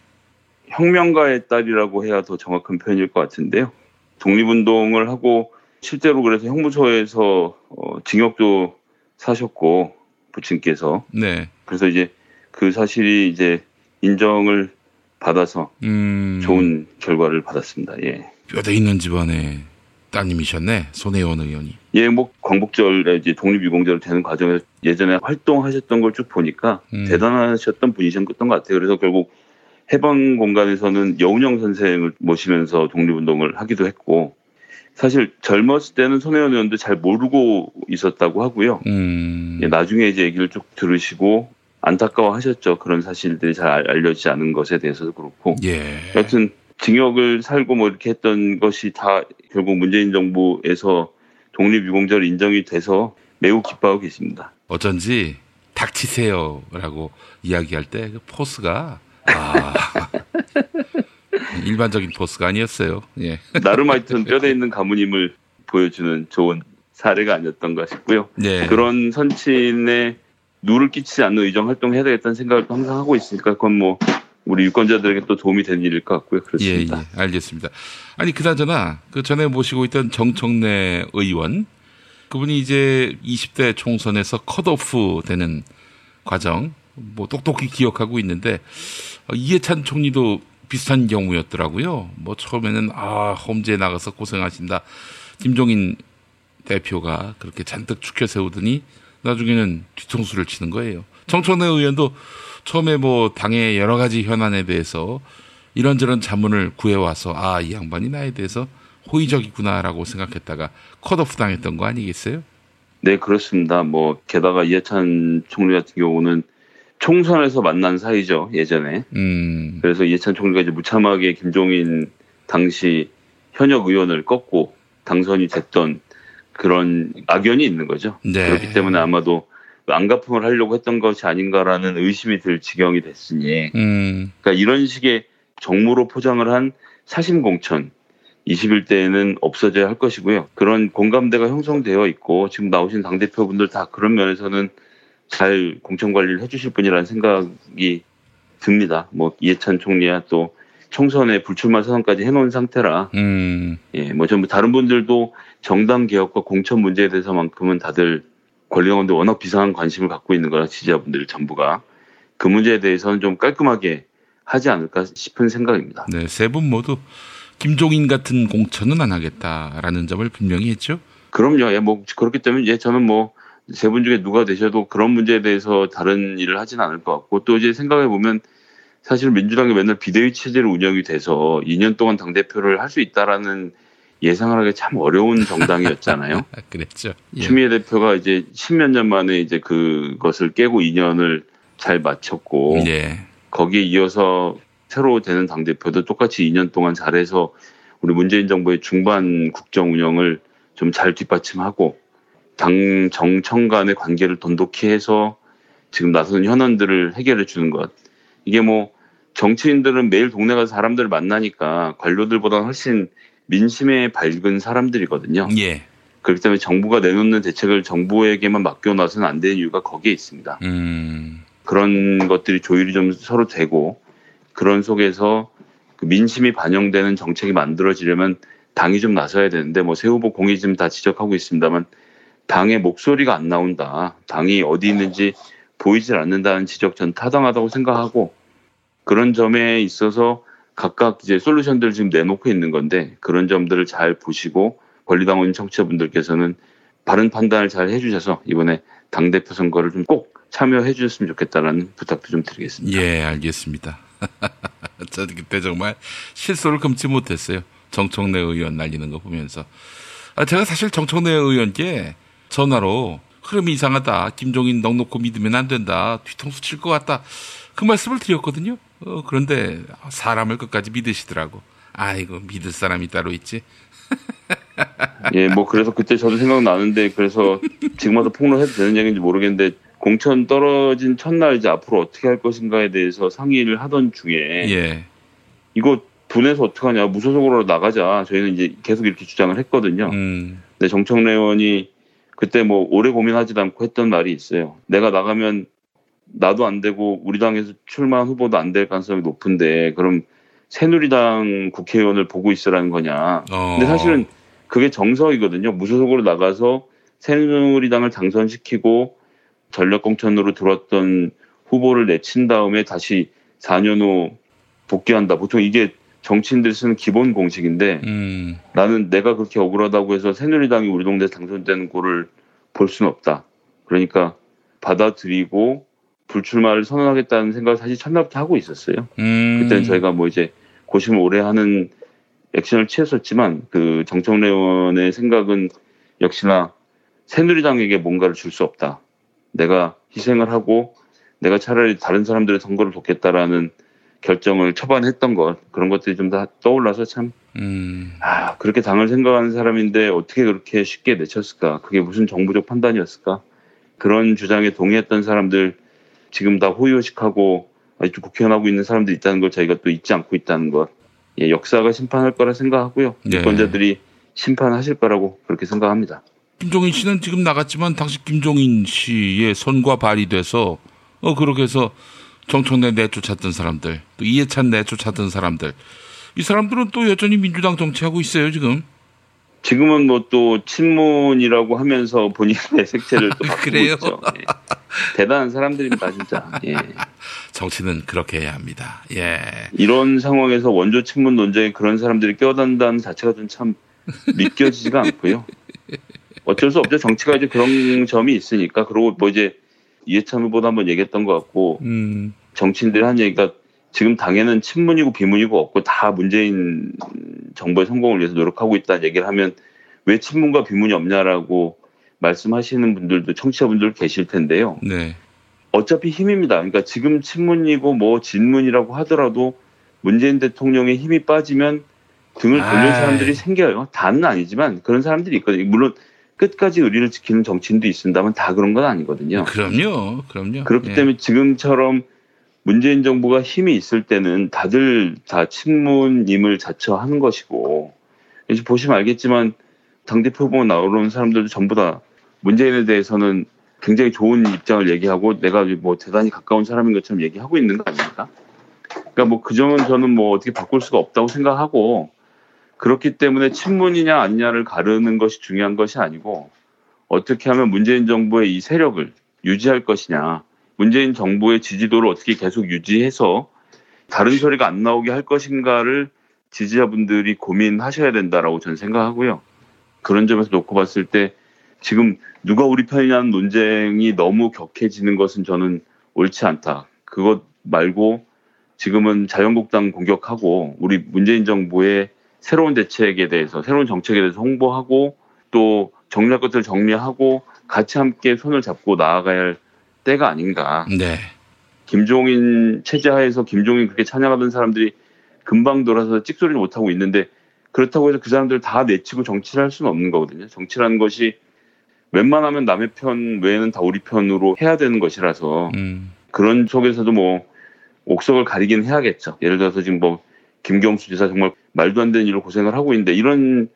혁명가의 딸이라고 해야 더 정확한 표현일 것 같은데요. 독립운동을 하고 실제로 그래서 형무소에서 어, 징역도 사셨고 부친께서. 네. 그래서 이제 그 사실이 이제 인정을 받아서 음... 좋은 결과를 받았습니다. 예. 뼈대 있는 집안의 따님이셨네, 손혜원 의원이. 예복 광복절에 이제 독립유공자로 되는 과정에서 예전에 활동하셨던 걸 쭉 보니까 음. 대단하셨던 분이셨던 것 같아요. 그래서 결국 해방 공간에서는 여운형 선생을 모시면서 독립운동을 하기도 했고, 사실 젊었을 때는 손혜원 의원도 잘 모르고 있었다고 하고요. 음. 예, 나중에 이제 얘기를 쭉 들으시고 안타까워하셨죠. 그런 사실들이 잘 알려지지 않은 것에 대해서도 그렇고. 예. 여튼 징역을 살고 뭐 이렇게 했던 것이 다 결국 문재인 정부에서 독립유공자로 인정이 돼서 매우 기뻐하고 계십니다. 어쩐지 닥치세요라고 이야기할 때 그 포스가 아, 일반적인 포스가 아니었어요. 예. 나름 하여튼 뼈대 있는 가문임을 보여주는 좋은 사례가 아니었던가 싶고요. 예. 그런 선친의 누를 끼치지 않는 의정 활동을 해야 되겠다는 생각을 항상 하고 있으니까 그건 뭐 우리 유권자들에게 또 도움이 되는 일일 것 같고요. 그렇습니다. 예, 예. 알겠습니다. 아니 그나저나 그 전에 모시고 있던 정청래 의원, 그분이 이제 이십 대 총선에서 컷오프 되는 과정 뭐 똑똑히 기억하고 있는데, 이해찬 총리도 비슷한 경우였더라고요. 뭐 처음에는 아 험지에 나가서 고생하신다, 김종인 대표가 그렇게 잔뜩 축혀 세우더니 나중에는 뒤통수를 치는 거예요. 정청래 의원도 처음에 뭐 당의 여러 가지 현안에 대해서 이런저런 자문을 구해와서 아, 이 양반이 나에 대해서 호의적이구나라고 생각했다가 컷오프 당했던 거 아니겠어요? 네, 그렇습니다. 뭐 게다가 이해찬 총리 같은 경우는 총선에서 만난 사이죠, 예전에. 음. 그래서 이해찬 총리가 이제 무참하게 김종인 당시 현역 의원을 꺾고 당선이 됐던 그런 악연이 있는 거죠. 네. 그렇기 때문에 아마도 안가품을 하려고 했던 것이 아닌가라는 의심이 들 지경이 됐으니, 음. 그러니까 이런 식의 정무로 포장을 한 사심공천, 이십일 대에는 없어져야 할 것이고요. 그런 공감대가 형성되어 있고 지금 나오신 당대표분들 다 그런 면에서는 잘 공천관리를 해주실 분이라는 생각이 듭니다. 뭐 이해찬 총리야 또 총선에 불출마 선언까지 해놓은 상태라, 음. 예, 뭐 전부 다른 분들도 정당 개혁과 공천 문제에 대해서만큼은 다들 권력원들 워낙 비상한 관심을 갖고 있는 거라 지지자분들 전부가 그 문제에 대해서는 좀 깔끔하게 하지 않을까 싶은 생각입니다. 네, 세 분 모두 김종인 같은 공천은 안 하겠다라는 점을 분명히 했죠. 그럼요. 예, 뭐 그렇기 때문에 예, 저는 뭐 세 분 중에 누가 되셔도 그런 문제에 대해서 다른 일을 하진 않을 것 같고, 또 이제 생각해 보면 사실 민주당이 맨날 비대위 체제로 운영이 돼서 이 년 동안 당대표를 할 수 있다라는 예상을 하기 참 어려운 정당이었잖아요. 그랬죠. 예. 추미애 대표가 이제 십몇 년 만에 이제 그것을 깨고 이 년을 잘 마쳤고, 예. 거기에 이어서 새로 되는 당대표도 똑같이 이 년 동안 잘해서 우리 문재인 정부의 중반 국정 운영을 좀 잘 뒷받침하고 당 정청 간의 관계를 돈독히 해서 지금 나서는 현안들을 해결해 주는 것. 이게 뭐 정치인들은 매일 동네 가서 사람들 만나니까 관료들보다는 훨씬 민심에 밝은 사람들이거든요. 예. 그렇기 때문에 정부가 내놓는 대책을 정부에게만 맡겨놔서는 안 되는 이유가 거기에 있습니다. 음. 그런 것들이 조율이 좀 서로 되고, 그런 속에서 그 민심이 반영되는 정책이 만들어지려면 당이 좀 나서야 되는데, 뭐 새 후보 공이 지금 다 지적하고 있습니다만 당의 목소리가 안 나온다, 당이 어디 있는지 보이질 않는다는 지적 전 타당하다고 생각하고, 그런 점에 있어서 각각 이제 솔루션들을 지금 내놓고 있는 건데, 그런 점들을 잘 보시고 권리당원 청취자분들께서는 바른 판단을 잘 해주셔서 이번에 당대표 선거를 좀 꼭 참여해 주셨으면 좋겠다라는 부탁도 좀 드리겠습니다. 예, 알겠습니다. 저 그때 정말 실수를 금치 못했어요. 정청래 의원 날리는 거 보면서. 아, 제가 사실 정청래 의원께 전화로 흐름이 이상하다, 김종인 넉넉히 믿으면 안 된다, 뒤통수 칠 것 같다, 그 말씀을 드렸거든요. 어, 그런데 사람을 끝까지 믿으시더라고. 아이고, 믿을 사람이 따로 있지. 예, 뭐 그래서 그때 저도 생각나는데, 그래서 지금 와서 폭로해도 되는 얘기인지 모르겠는데, 공천 떨어진 첫날 이제 앞으로 어떻게 할 것인가에 대해서 상의를 하던 중에, 예. 이거 분해서 어떡하냐, 무소속으로 나가자, 저희는 이제 계속 이렇게 주장을 했거든요. 음. 근데 정청래 의원이 그때 뭐 오래 고민하지도 않고 했던 말이 있어요. 내가 나가면 나도 안 되고 우리 당에서 출마한 후보도 안 될 가능성이 높은데 그럼 새누리당 국회의원을 보고 있으라는 거냐. 어. 근데 사실은 그게 정석이거든요. 무소속으로 나가서 새누리당을 당선시키고 전력공천으로 들어왔던 후보를 내친 다음에 다시 사 년 후 복귀한다. 보통 이게 정치인들 쓰는 기본 공식인데 음. 나는 내가 그렇게 억울하다고 해서 새누리당이 우리 동네에서 당선되는 꼴을 볼 수는 없다. 그러니까 받아들이고 불출마를 선언하겠다는 생각을 사실 첫날부터 하고 있었어요. 음. 그때는 저희가 뭐 이제 고심을 오래 하는 액션을 취했었지만 그 정청래 의원의 생각은 역시나 새누리당에게 뭔가를 줄 수 없다. 내가 희생을 하고 내가 차라리 다른 사람들의 선거를 돕겠다라는 결정을 초반에 했던 것, 그런 것들이 좀 다 떠올라서 참 음. 아, 그렇게 당을 생각하는 사람인데 어떻게 그렇게 쉽게 내쳤을까? 그게 무슨 정부적 판단이었을까? 그런 주장에 동의했던 사람들 지금 다 호의호식하고 아직도 국회의원하고 있는 사람들이 있다는 걸 저희가 또 잊지 않고 있다는 것. 예, 역사가 심판할 거라 생각하고요. 네. 유권자들이 심판하실 거라고 그렇게 생각합니다. 김종인 씨는 지금 나갔지만 당시 김종인 씨의 손과 발이 돼서 어 그렇게 해서 정청래 내쫓았던 사람들, 또 이해찬 내쫓았던 사람들, 이 사람들은 또 여전히 민주당 정치하고 있어요 지금. 지금은 뭐 또 친문이라고 하면서 본인의 색채를 또 바꾸고 있죠. 예. 대단한 사람들입니다 진짜. 예. 정치는 그렇게 해야 합니다. 예. 이런 상황에서 원조 친문 논쟁에 그런 사람들이 껴든다는 자체가 좀 참 믿겨지지가 않고요. 어쩔 수 없죠. 정치가 이제 그런 점이 있으니까. 그리고 뭐 이제 이해찬 후보도 한번 얘기했던 것 같고 음. 정치인들이 한 얘기가 지금 당에는 친문이고 비문이고 없고 다 문재인 정부의 성공을 위해서 노력하고 있다는 얘기를 하면 왜 친문과 비문이 없냐라고 말씀하시는 분들도 청취자분들 계실 텐데요. 네. 어차피 힘입니다. 그러니까 지금 친문이고 뭐 진문이라고 하더라도 문재인 대통령의 힘이 빠지면 등을 돌릴 사람들이 생겨요. 다는 아니지만 그런 사람들이 있거든요. 물론 끝까지 의리를 지키는 정치인도 있습니다만 다 그런 건 아니거든요. 그럼요. 그럼요. 그렇기 예. 때문에 지금처럼 문재인 정부가 힘이 있을 때는 다들 다 친문임을 자처하는 것이고 이제 보시면 알겠지만 당대표 후보 나오는 사람들도 전부 다 문재인에 대해서는 굉장히 좋은 입장을 얘기하고 내가 뭐 대단히 가까운 사람인 것처럼 얘기하고 있는 거 아닙니까? 그러니까 뭐 그 점은 저는 뭐 어떻게 바꿀 수가 없다고 생각하고 그렇기 때문에 친문이냐 아니냐를 가르는 것이 중요한 것이 아니고 어떻게 하면 문재인 정부의 이 세력을 유지할 것이냐, 문재인 정부의 지지도를 어떻게 계속 유지해서 다른 소리가 안 나오게 할 것인가를 지지자분들이 고민하셔야 된다라고 저는 생각하고요. 그런 점에서 놓고 봤을 때 지금 누가 우리 편이냐는 논쟁이 너무 격해지는 것은 저는 옳지 않다. 그것 말고 지금은 자유한국당 공격하고 우리 문재인 정부의 새로운 대책에 대해서, 새로운 정책에 대해서 홍보하고 또 정리할 것들을 정리하고 같이 함께 손을 잡고 나아가야 할 때가 아닌가. 네. 김종인 체제 하에서 김종인 그렇게 찬양하던 사람들이 금방 돌아서 찍소리를 못하고 있는데 그렇다고 해서 그 사람들을 다 내치고 정치를 할 수는 없는 거거든요. 정치라는 것이 웬만하면 남의 편 외에는 다 우리 편으로 해야 되는 것이라서 음. 그런 쪽에서도 뭐 옥석을 가리긴 해야겠죠. 예를 들어서 지금 뭐 김경수 지사 정말 말도 안 되는 일로 고생을 하고 있는데 이런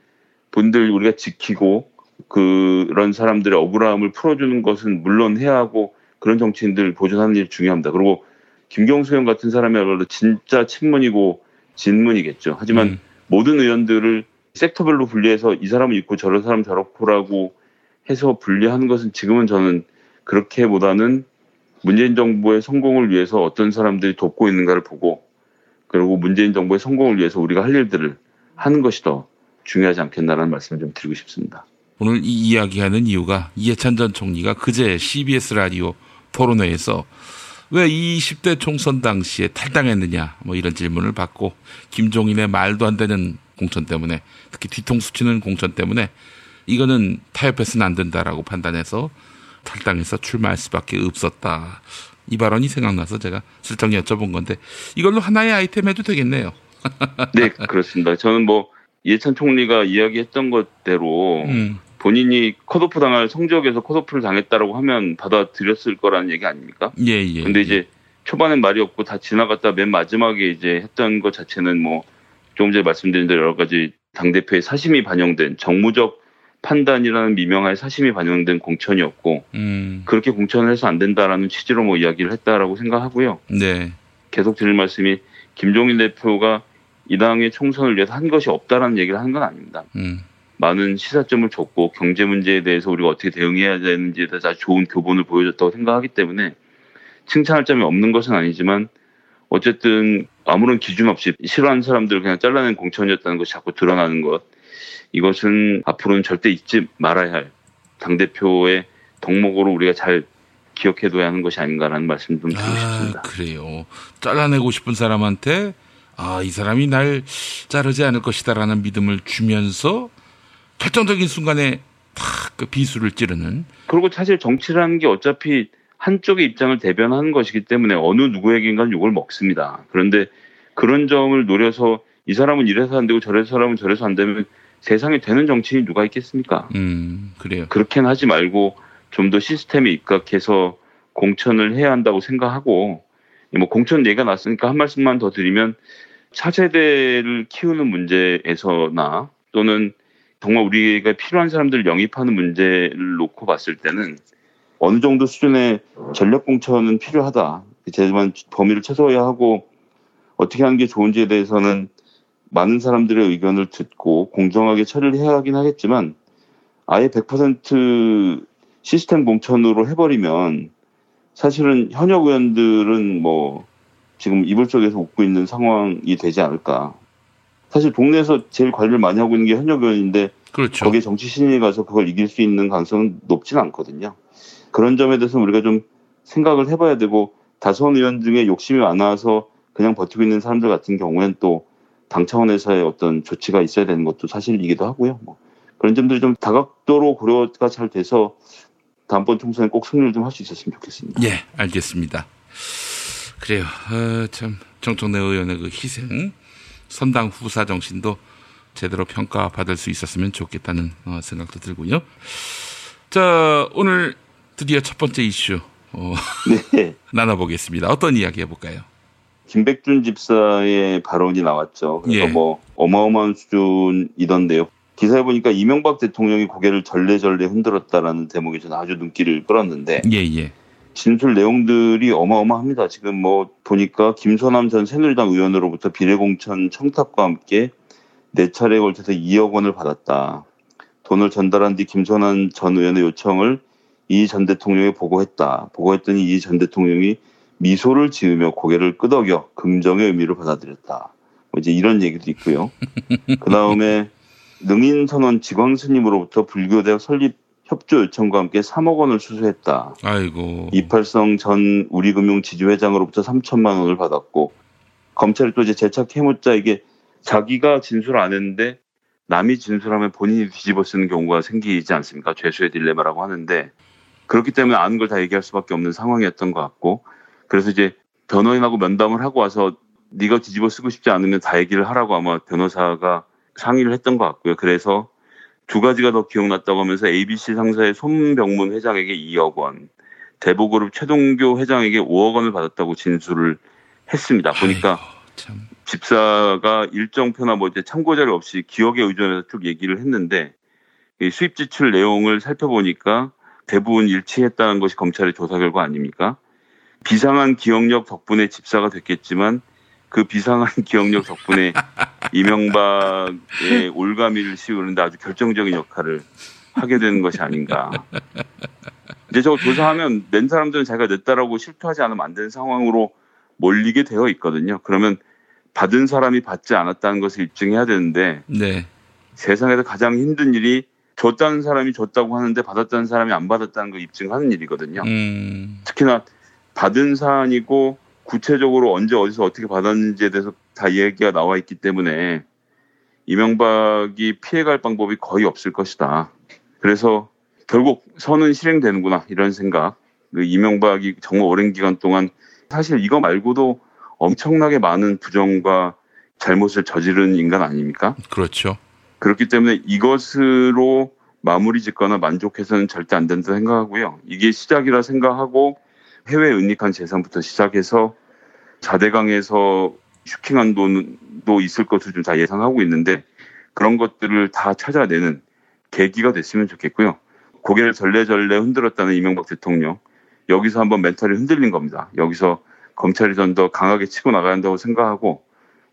분들 우리가 지키고 그런 사람들의 억울함을 풀어주는 것은 물론 해야 하고 그런 정치인들 보존하는 일이 중요합니다. 그리고 김경수 의원 같은 사람이야말로 진짜 친문이고 진문이겠죠. 하지만 음. 모든 의원들을 섹터별로 분리해서 이 사람은 있고 저런 사람은 저렇고라고 해서 분리하는 것은 지금은 저는 그렇게보다는 문재인 정부의 성공을 위해서 어떤 사람들이 돕고 있는가를 보고 그리고 문재인 정부의 성공을 위해서 우리가 할 일들을 하는 것이 더 중요하지 않겠나라는 말씀을 좀 드리고 싶습니다. 오늘 이 이야기하는 이유가 이해찬 전 총리가 그제 씨비에스 라디오 토론회에서 왜 이십 대 총선 당시에 탈당했느냐 뭐 이런 질문을 받고 김종인의 말도 안 되는 공천 때문에 특히 뒤통수 치는 공천 때문에 이거는 타협해서는 안 된다라고 판단해서 탈당해서 출마할 수밖에 없었다. 이 발언이 생각나서 제가 슬쩍 여쭤본 건데 이걸로 하나의 아이템 해도 되겠네요. 네, 그렇습니다. 저는 뭐 이해찬 총리가 이야기했던 것대로 음. 본인이 컷오프 당할 성적에서 컷오프를 당했다라고 하면 받아들였을 거라는 얘기 아닙니까? 예, 예. 근데 이제 예. 초반엔 말이 없고 다 지나갔다 맨 마지막에 이제 했던 것 자체는 뭐 조금 전에 말씀드린 대로 여러 가지 당대표의 사심이 반영된 정무적 판단이라는 미명하에 사심이 반영된 공천이었고 음. 그렇게 공천을 해서 안 된다라는 취지로 뭐 이야기를 했다라고 생각하고요. 네. 계속 드릴 말씀이 김종인 대표가 이 당의 총선을 위해서 한 것이 없다라는 얘기를 하는 건 아닙니다. 음. 많은 시사점을 줬고 경제 문제에 대해서 우리가 어떻게 대응해야 되는지에 대해서 아주 좋은 교본을 보여줬다고 생각하기 때문에 칭찬할 점이 없는 것은 아니지만 어쨌든 아무런 기준 없이 싫어하는 사람들을 그냥 잘라낸 공천이었다는 것이 자꾸 드러나는 것. 이것은 앞으로는 절대 잊지 말아야 할 당대표의 덕목으로 우리가 잘 기억해둬야 하는 것이 아닌가라는 말씀 좀 드리고 아, 싶습니다. 그래요. 잘라내고 싶은 사람한테 아, 이 사람이 날 자르지 않을 것이다라는 믿음을 주면서 결정적인 순간에 탁 그 비수를 찌르는. 그리고 사실 정치라는 게 어차피 한쪽의 입장을 대변하는 것이기 때문에 어느 누구에게인가 욕을 먹습니다. 그런데 그런 점을 노려서 이 사람은 이래서 안 되고 저래서 사람은 저래서 안 되면 세상에 되는 정치인이 누가 있겠습니까? 음, 그래요. 그렇게는 하지 말고 좀 더 시스템에 입각해서 공천을 해야 한다고 생각하고, 뭐 공천 얘기가 났으니까 한 말씀만 더 드리면 차세대를 키우는 문제에서나 또는 정말 우리가 필요한 사람들을 영입하는 문제를 놓고 봤을 때는 어느 정도 수준의 전략 공천은 필요하다. 제지만 범위를 최소화해야 하고 어떻게 하는 게 좋은지에 대해서는 많은 사람들의 의견을 듣고 공정하게 처리를 해야 하긴 하겠지만 아예 백 퍼센트 시스템 공천으로 해버리면 사실은 현역 의원들은 뭐 지금 이불 쪽에서 웃고 있는 상황이 되지 않을까. 사실 동네에서 제일 관리를 많이 하고 있는 게 현역 의원인데 그렇죠. 거기에 정치 신인이 가서 그걸 이길 수 있는 가능성은 높진 않거든요. 그런 점에 대해서는 우리가 좀 생각을 해봐야 되고 다선 의원 중에 욕심이 많아서 그냥 버티고 있는 사람들 같은 경우에는 또 당 차원에서의 어떤 조치가 있어야 되는 것도 사실이기도 하고요. 뭐 그런 점들이 좀 다각도로 고려가 잘 돼서 다음번 총선에 꼭 승리를 좀 할 수 있었으면 좋겠습니다. 예, 알겠습니다. 그래요. 어, 참 정청래 의원의 그 희생, 선당 후사 정신도 제대로 평가받을 수 있었으면 좋겠다는 어, 생각도 들고요. 자, 오늘 드디어 첫 번째 이슈 어, 네. 나눠보겠습니다. 어떤 이야기 해볼까요? 김백준 집사의 발언이 나왔죠. 그래서 예. 뭐 어마어마한 수준이던데요. 기사에 보니까 이명박 대통령이 고개를 절레절레 흔들었다라는 대목이 저는 아주 눈길을 끌었는데 예, 예. 진술 내용들이 어마어마합니다. 지금 뭐 보니까 김서남 전 새누리당 의원으로부터 비례공천 청탁과 함께 네 차례에 걸쳐서 이억 원을 받았다. 돈을 전달한 뒤 김서남 전 의원의 요청을 이 전 대통령에 보고했다. 보고했더니 이 전 대통령이 미소를 지으며 고개를 끄덕여 긍정의 의미를 받아들였다. 뭐 이제 이런 얘기도 있고요. 그 다음에 능인선원 지광스님으로부터 불교대학 설립 협조 요청과 함께 삼억 원을 수수했다. 아이고. 이팔성 전 우리금융지주회장으로부터 삼천만 원을 받았고 검찰이 또 이제 재차 캐묻자에게 자기가 진술 안 했는데 남이 진술하면 본인이 뒤집어 쓰는 경우가 생기지 않습니까? 죄수의 딜레마라고 하는데. 그렇기 때문에 아는 걸 다 얘기할 수밖에 없는 상황이었던 것 같고 그래서 이제 변호인하고 면담을 하고 와서 네가 뒤집어 쓰고 싶지 않으면 다 얘기를 하라고 아마 변호사가 상의를 했던 것 같고요. 그래서 두 가지가 더 기억났다고 하면서 에이비씨 상사의 손병문 회장에게 이억 원, 대보그룹 최동교 회장에게 오억 원을 받았다고 진술을 했습니다. 보니까 아이고, 집사가 일정표나 뭐 이제 참고 자료 없이 기억에 의존해서 쭉 얘기를 했는데 이 수입 지출 내용을 살펴보니까 대부분 일치했다는 것이 검찰의 조사 결과 아닙니까? 비상한 기억력 덕분에 집사가 됐겠지만 그 비상한 기억력 덕분에 이명박의 올가미를 씌우는데 아주 결정적인 역할을 하게 되는 것이 아닌가. 이제 저거 조사하면 낸 사람들은 자기가 냈다라고 실토하지 않으면 안 되는 상황으로 몰리게 되어 있거든요. 그러면 받은 사람이 받지 않았다는 것을 입증해야 되는데 네. 세상에서 가장 힘든 일이 줬다는 사람이 줬다고 하는데 받았다는 사람이 안 받았다는 걸 입증하는 일이거든요. 음. 특히나 받은 사안이고 구체적으로 언제 어디서 어떻게 받았는지에 대해서 다 얘기가 나와 있기 때문에 이명박이 피해갈 방법이 거의 없을 것이다. 그래서 결국 선은 실행되는구나 이런 생각. 그 이명박이 정말 오랜 기간 동안 사실 이거 말고도 엄청나게 많은 부정과 잘못을 저지른 인간 아닙니까? 그렇죠. 그렇기 때문에 이것으로 마무리 짓거나 만족해서는 절대 안 된다 생각하고요. 이게 시작이라 생각하고 해외 은닉한 재산부터 시작해서 사대강에서 슈킹한 돈도 있을 것을 좀 다 예상하고 있는데 그런 것들을 다 찾아내는 계기가 됐으면 좋겠고요. 고개를 절레절레 흔들었다는 이명박 대통령. 여기서 한번 멘탈이 흔들린 겁니다. 여기서 검찰이 좀 더 강하게 치고 나가야 한다고 생각하고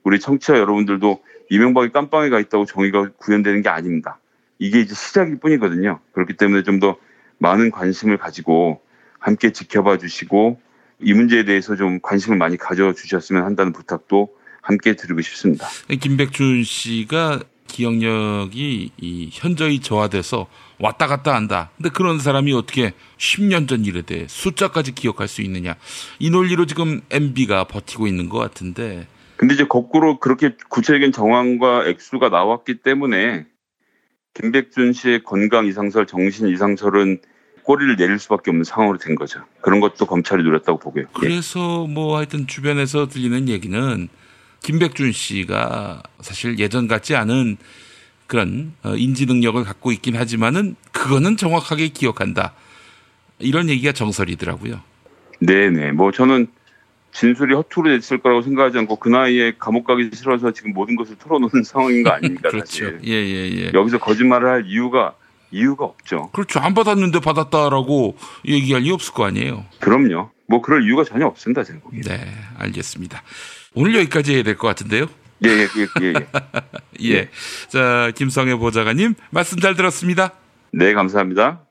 우리 청취자 여러분들도 이명박이 깜빵에 가 있다고 정의가 구현되는 게 아닙니다. 이게 이제 시작일 뿐이거든요. 그렇기 때문에 좀 더 많은 관심을 가지고 함께 지켜봐 주시고 이 문제에 대해서 좀 관심을 많이 가져주셨으면 한다는 부탁도 함께 드리고 싶습니다. 김백준 씨가 기억력이 이 현저히 저하돼서 왔다 갔다 한다. 근데 그런 사람이 어떻게 십 년 전 일에 대해 숫자까지 기억할 수 있느냐. 이 논리로 지금 엠비가 버티고 있는 것 같은데. 근데 이제 거꾸로 그렇게 구체적인 정황과 액수가 나왔기 때문에 김백준 씨의 건강 이상설, 정신 이상설은 꼬리를 내릴 수밖에 없는 상황으로 된 거죠. 그런 것도 검찰이 노렸다고 보고요. 그래서 뭐 하여튼 주변에서 들리는 얘기는 김백준 씨가 사실 예전 같지 않은 그런 인지 능력을 갖고 있긴 하지만은 그거는 정확하게 기억한다. 이런 얘기가 정설이더라고요. 네네. 뭐 저는 진술이 허투루 됐을 거라고 생각하지 않고 그 나이에 감옥 가기 싫어서 지금 모든 것을 털어놓는 상황인 거 아닙니까? 그렇죠. 사실. 예, 예, 예. 여기서 거짓말을 할 이유가 이유가 없죠. 그렇죠. 안 받았는데 받았다라고 얘기할 리 없을 거 아니에요. 그럼요. 뭐 그럴 이유가 전혀 없습니다. 제 보기에. 네, 알겠습니다. 오늘 여기까지 해야 될 것 같은데요. 예, 예, 예, 예. 예. 자, 김성회 보좌관님 말씀 잘 들었습니다. 네, 감사합니다.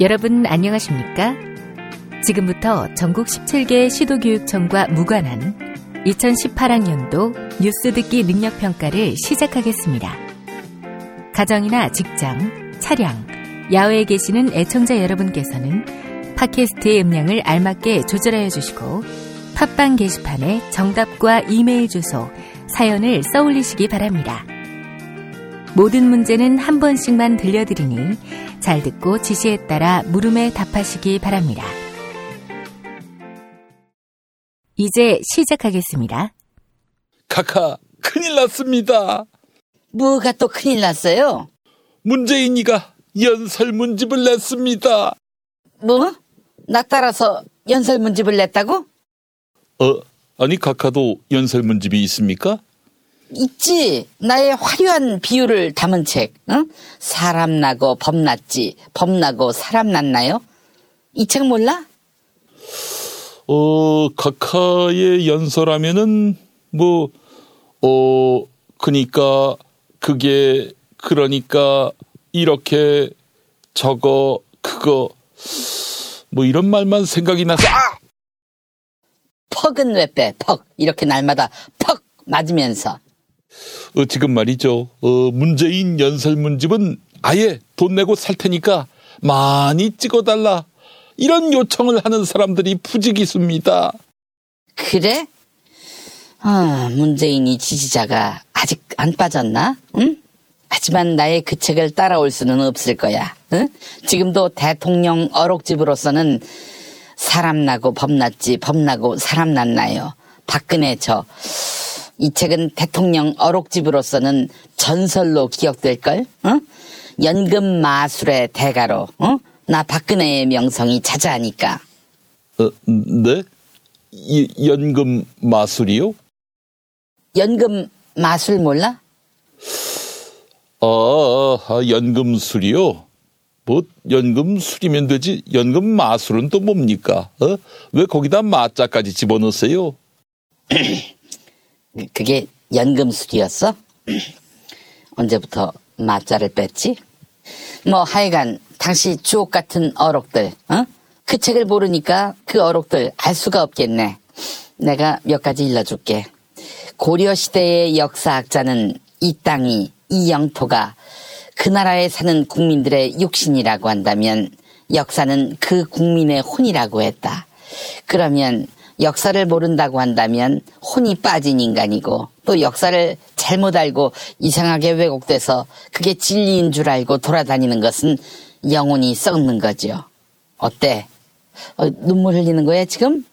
여러분 안녕하십니까? 지금부터 전국 열일곱 개 시도교육청과 무관한 이천십팔 학년도 뉴스 듣기 능력평가를 시작하겠습니다. 가정이나 직장, 차량, 야외에 계시는 애청자 여러분께서는 팟캐스트의 음량을 알맞게 조절하여 주시고 팟빵 게시판에 정답과 이메일 주소, 사연을 써올리시기 바랍니다. 모든 문제는 한 번씩만 들려드리니 잘 듣고 지시에 따라 물음에 답하시기 바랍니다. 이제 시작하겠습니다. 카카, 큰일 났습니다. 뭐가 또 큰일 났어요? 문재인이가 연설문집을 냈습니다. 뭐? 나 따라서 연설문집을 냈다고? 어, 아니 카카도 연설문집이 있습니까? 있지. 나의 화려한 비유를 담은 책. 응? 사람 나고 법 났지. 법 나고 사람 났나요? 이 책 몰라? 어, 카카의 연설하면은 뭐, 어, 그니까 그게 그러니까 이렇게 저거 그거 뭐 이런 말만 생각이 나서. 아! 퍽은 왜 빼? 퍽. 이렇게 날마다 퍽 맞으면서. 어, 지금 말이죠. 어, 문재인 연설문집은 아예 돈 내고 살 테니까 많이 찍어달라. 이런 요청을 하는 사람들이 부지기수입니다. 그래? 아, 문재인이 지지자가 아직 안 빠졌나? 응? 하지만 나의 그 책을 따라올 수는 없을 거야. 응? 지금도 대통령 어록집으로서는 사람 나고 법 났지, 법 나고 사람 났나요. 박근혜 저... 이 책은 대통령 어록집으로서는 전설로 기억될걸? 어? 연금 마술의 대가로, 어? 나 박근혜의 명성이 자자하니까. 어, 네? 이, 연금 마술이요? 연금 마술 몰라? 아, 아, 연금술이요? 뭐, 연금술이면 되지. 연금 마술은 또 뭡니까? 어? 왜 거기다 마자까지 집어넣으세요? 그게 연금술이었어? 언제부터 마자를 뺐지? 뭐 하여간 당시 주옥같은 어록들, 어? 그 책을 모르니까 그 어록들 알 수가 없겠네. 내가 몇 가지 일러줄게. 고려시대의 역사학자는 이 땅이, 이 영토가 그 나라에 사는 국민들의 육신이라고 한다면 역사는 그 국민의 혼이라고 했다. 그러면 역사를 모른다고 한다면 혼이 빠진 인간이고 또 역사를 잘못 알고 이상하게 왜곡돼서 그게 진리인 줄 알고 돌아다니는 것은 영혼이 썩는 거죠. 어때? 어, 눈물 흘리는 거야 지금?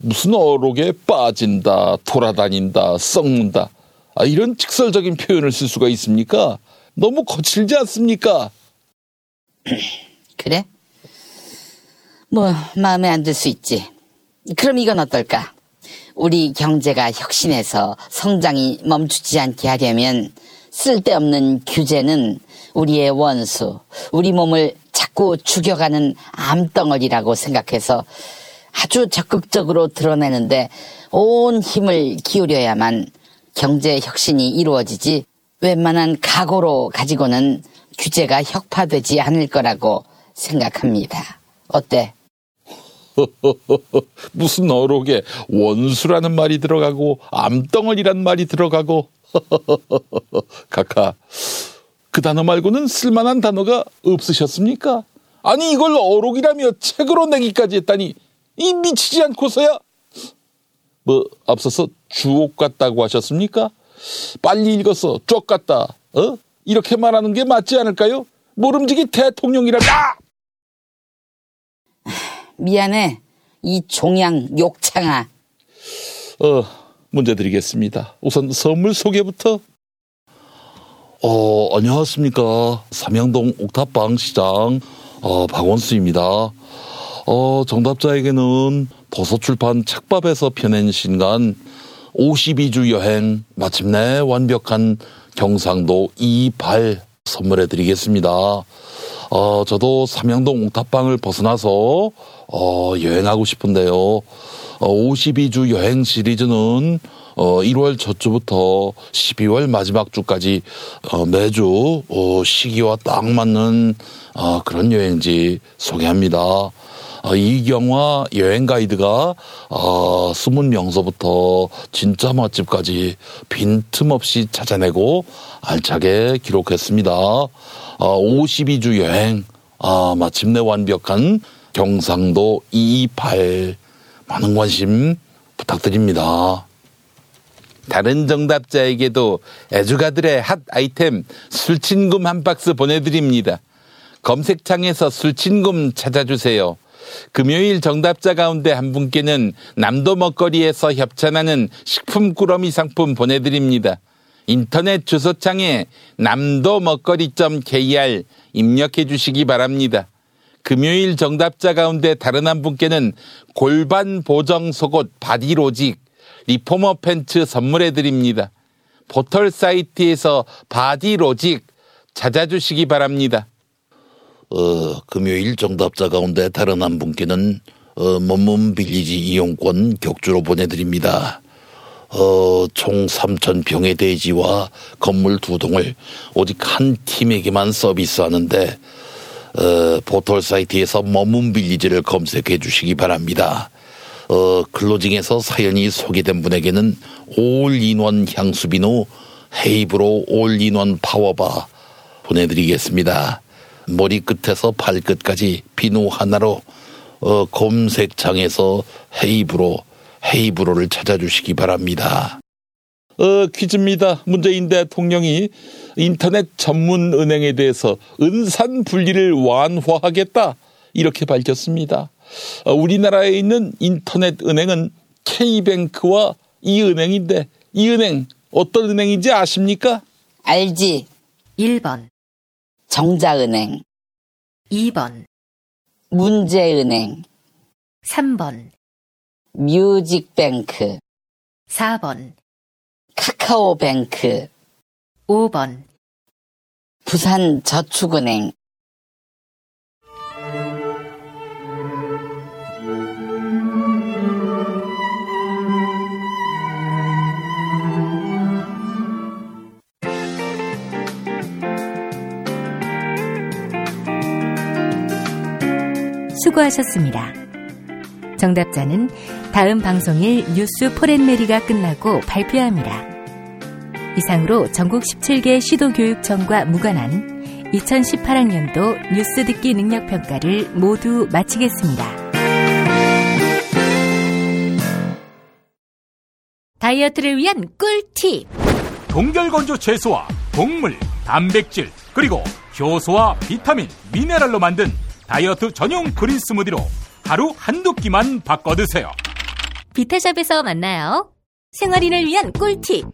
무슨 어록에 빠진다, 돌아다닌다, 썩는다. 아, 이런 직설적인 표현을 쓸 수가 있습니까? 너무 거칠지 않습니까? 그래? 뭐 마음에 안 들 수 있지. 그럼 이건 어떨까? 우리 경제가 혁신해서 성장이 멈추지 않게 하려면 쓸데없는 규제는 우리의 원수, 우리 몸을 자꾸 죽여가는 암덩어리라고 생각해서 아주 적극적으로 드러내는데 온 힘을 기울여야만 경제 혁신이 이루어지지 웬만한 각오로 가지고는 규제가 혁파되지 않을 거라고 생각합니다. 어때? 무슨 어록에 원수라는 말이 들어가고 암덩어리란 말이 들어가고 카카 그 단어 말고는 쓸만한 단어가 없으셨습니까? 아니 이걸 어록이라며 책으로 내기까지 했다니 이 미치지 않고서야. 뭐 앞서서 주옥 같다고 하셨습니까? 빨리 읽어서 쪽 같다. 어? 이렇게 말하는 게 맞지 않을까요? 모름지기 대통령이란다. 미안해 이 종양 욕창아. 어 문제 드리겠습니다. 우선 선물 소개부터. 어 안녕하십니까 삼양동 옥탑방 시장 어, 박원수입니다. 어 정답자에게는 도서출판 책밥에서 펴낸 신간 오십이 주 여행 마침내 완벽한 경상도 이십팔 선물해 드리겠습니다. 어, 저도 삼양동 옥탑방을 벗어나서 어, 여행하고 싶은데요. 어, 오십이 주 여행 시리즈는 어, 일월 첫 주부터 십이월 마지막 주까지 어, 매주 어, 시기와 딱 맞는 어, 그런 여행지 소개합니다. 어, 이경화 여행 가이드가 어, 숨은 명소부터 진짜 맛집까지 빈틈없이 찾아내고 알차게 기록했습니다. 어, 오십이 주 여행 아, 마침내 완벽한 경상도 이십팔 많은 관심 부탁드립니다. 다른 정답자에게도 애주가들의 핫 아이템 술친금 한 박스 보내드립니다. 검색창에서 술친금 찾아주세요. 금요일 정답자 가운데 한 분께는 남도 먹거리에서 협찬하는 식품 꾸러미 상품 보내드립니다. 인터넷 주소창에 남도먹거리 점 케이알 입력해 주시기 바랍니다. 금요일 정답자 가운데 다른 한 분께는 골반 보정 속옷 바디로직 리포머 팬츠 선물해드립니다. 포털 사이트에서 바디로직 찾아주시기 바랍니다. 어, 금요일 정답자 가운데 다른 한 분께는 어, 몸몸 빌리지 이용권 격주로 보내드립니다. 어, 총 삼천 평의 대지와 건물 두 동을 오직 한 팀에게만 서비스하는데 어, 포털 사이트에서 몸몸 빌리지를 검색해 주시기 바랍니다. 어, 클로징에서 사연이 소개된 분에게는 올인원 향수비누 헤이브로 올인원 파워바 보내드리겠습니다. 머리 끝에서 발끝까지 비누 하나로 어, 검색창에서 헤이브로 헤이브로를 찾아주시기 바랍니다. 어, 퀴즈입니다. 문재인 대통령이 인터넷 전문 은행에 대해서 은산 분리를 완화하겠다 이렇게 밝혔습니다. 어, 우리나라에 있는 인터넷 은행은 K뱅크와 이 은행인데 이 은행 어떤 은행인지 아십니까? 알지. 일 번 정자은행, 이 번 문제은행, 삼 번 뮤직뱅크, 사 번 카카오뱅크, 오 번 부산저축은행. 수고하셨습니다. 정답자는 다음 방송일 뉴스 포렌메리가 끝나고 발표합니다. 이상으로 전국 십칠 개 시도교육청과 무관한 이천십팔 학년도 뉴스 듣기 능력평가를 모두 마치겠습니다. 다이어트를 위한 꿀팁! 동결건조 채소와 곡물, 단백질, 그리고 효소와 비타민, 미네랄로 만든 다이어트 전용 그린 스무디로 하루 한두 끼만 바꿔 드세요. 비타샵에서 만나요. 생활인을 위한 꿀팁.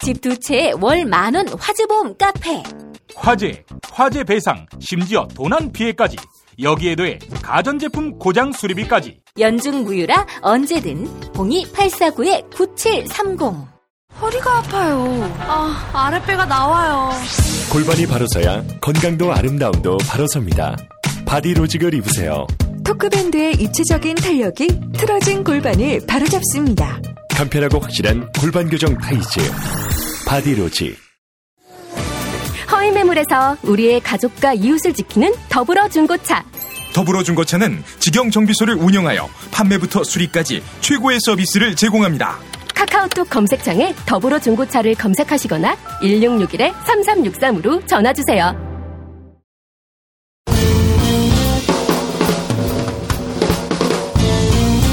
집 두 채에 월 만원 화재보험 카페. 화재, 화재 배상, 심지어 도난 피해까지. 여기에 더해 가전제품 고장 수리비까지. 연중무휴라 언제든 공이 팔사구 구칠삼공. 허리가 아파요. 아, 아랫배가 나와요. 골반이 바로 서야 건강도 아름다움도 바로 섭니다. 바디로직을 입으세요. 토크밴드의 입체적인 탄력이 틀어진 골반을 바로잡습니다. 간편하고 확실한 골반교정 타이즈 바디로직. 허위매물에서 우리의 가족과 이웃을 지키는 더불어중고차. 더불어중고차는 직영정비소를 운영하여 판매부터 수리까지 최고의 서비스를 제공합니다. 카카오톡 검색창에 더불어중고차를 검색하시거나 일육육일 삼삼육삼으로 전화주세요.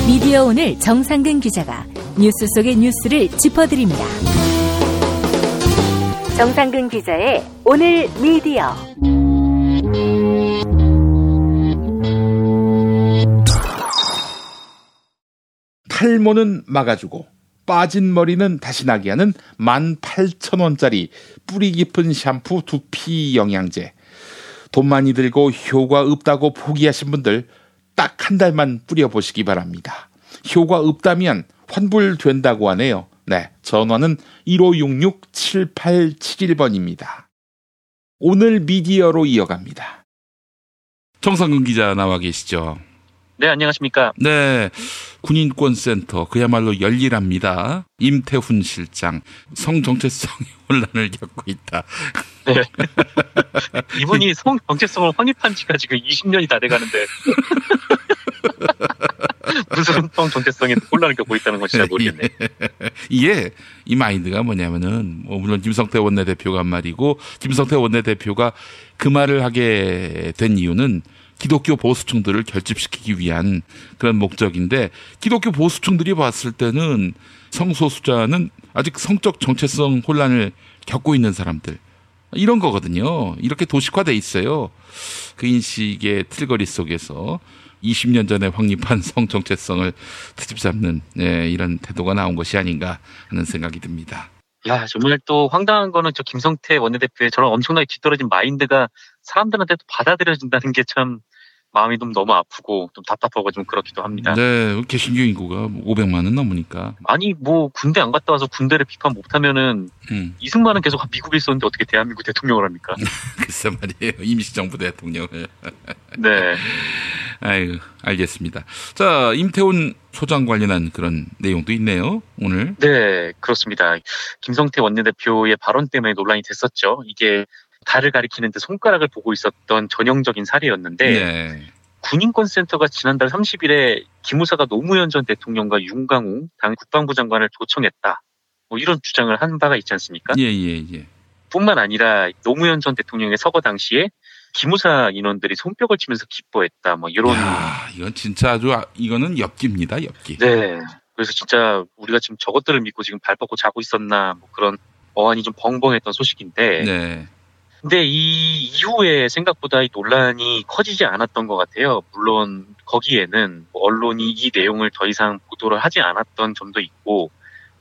미디어 오늘 정상근 기자가 뉴스 속의 뉴스를 짚어드립니다. 정상근 기자의 오늘 미디어. 탈모는 막아주고 빠진 머리는 다시 나게 하는 만 팔천 원짜리 뿌리 깊은 샴푸 두피 영양제. 돈 많이 들고 효과 없다고 포기하신 분들 딱 한 달만 뿌려보시기 바랍니다. 효과 없다면 환불된다고 하네요. 네, 전화는 일오육육 칠팔칠일 번입니다. 오늘 미디어로 이어갑니다. 정상근 기자 나와 계시죠? 네, 안녕하십니까? 네, 군인권센터 그야말로 열일합니다. 임태훈 실장 성정체성의 혼란을 겪고 있다. 네. 이분이 성정체성을 확립한 지가 지금 이십 년이 다 돼가는데 무슨 정체성에 혼란을 겪고 있다는 건지 잘 모르겠네. 이게 이 마인드가 뭐냐면은 뭐 물론 김성태 원내대표가 한 말이고, 김성태 원내대표가 그 말을 하게 된 이유는 기독교 보수층들을 결집시키기 위한 그런 목적인데, 기독교 보수층들이 봤을 때는 성소수자는 아직 성적 정체성 혼란을 겪고 있는 사람들, 이런 거거든요. 이렇게 도식화돼 있어요. 그 인식의 틀거리 속에서 이십 년 전에 확립한 성정체성을 트집잡는, 예, 이런 태도가 나온 것이 아닌가 하는 생각이 듭니다. 야, 정말 또 황당한 거는 저 김성태 원내대표의 저런 엄청나게 뒤떨어진 마인드가 사람들한테도 받아들여진다는 게 참 마음이 좀 너무 아프고 좀 답답하고 좀 그렇기도 합니다. 네, 개신교 인구가 오백만은 넘으니까. 아니 뭐 군대 안 갔다 와서 군대를 비판 못하면은 음. 이승만은 계속 미국에 있었는데 어떻게 대한민국 대통령을 합니까? 글쎄 말이에요, 임시정부 대통령을. 네. 아유, 알겠습니다. 자, 임태훈 소장 관련한 그런 내용도 있네요, 오늘. 네, 그렇습니다. 김성태 원내대표의 발언 때문에 논란이 됐었죠. 이게 달을 가리키는데 손가락을 보고 있었던 전형적인 사례였는데, 네. 군인권센터가 지난달 삼십일에 기무사가 노무현 전 대통령과 윤강웅 당 국방부 장관을 도청했다, 뭐 이런 주장을 한 바가 있지 않습니까? 예, 예, 예. 뿐만 아니라 노무현 전 대통령의 서거 당시에 기무사 인원들이 손뼉을 치면서 기뻐했다, 뭐 이런. 야, 이건 진짜 아주 이거는 엽기입니다, 엽기. 네. 그래서 진짜 우리가 지금 저것들을 믿고 지금 발 뻗고 자고 있었나, 뭐 그런 어안이 좀 벙벙했던 소식인데. 네. 근데 이 이후에 생각보다 이 논란이 커지지 않았던 것 같아요. 물론 거기에는 언론이 이 내용을 더 이상 보도를 하지 않았던 점도 있고,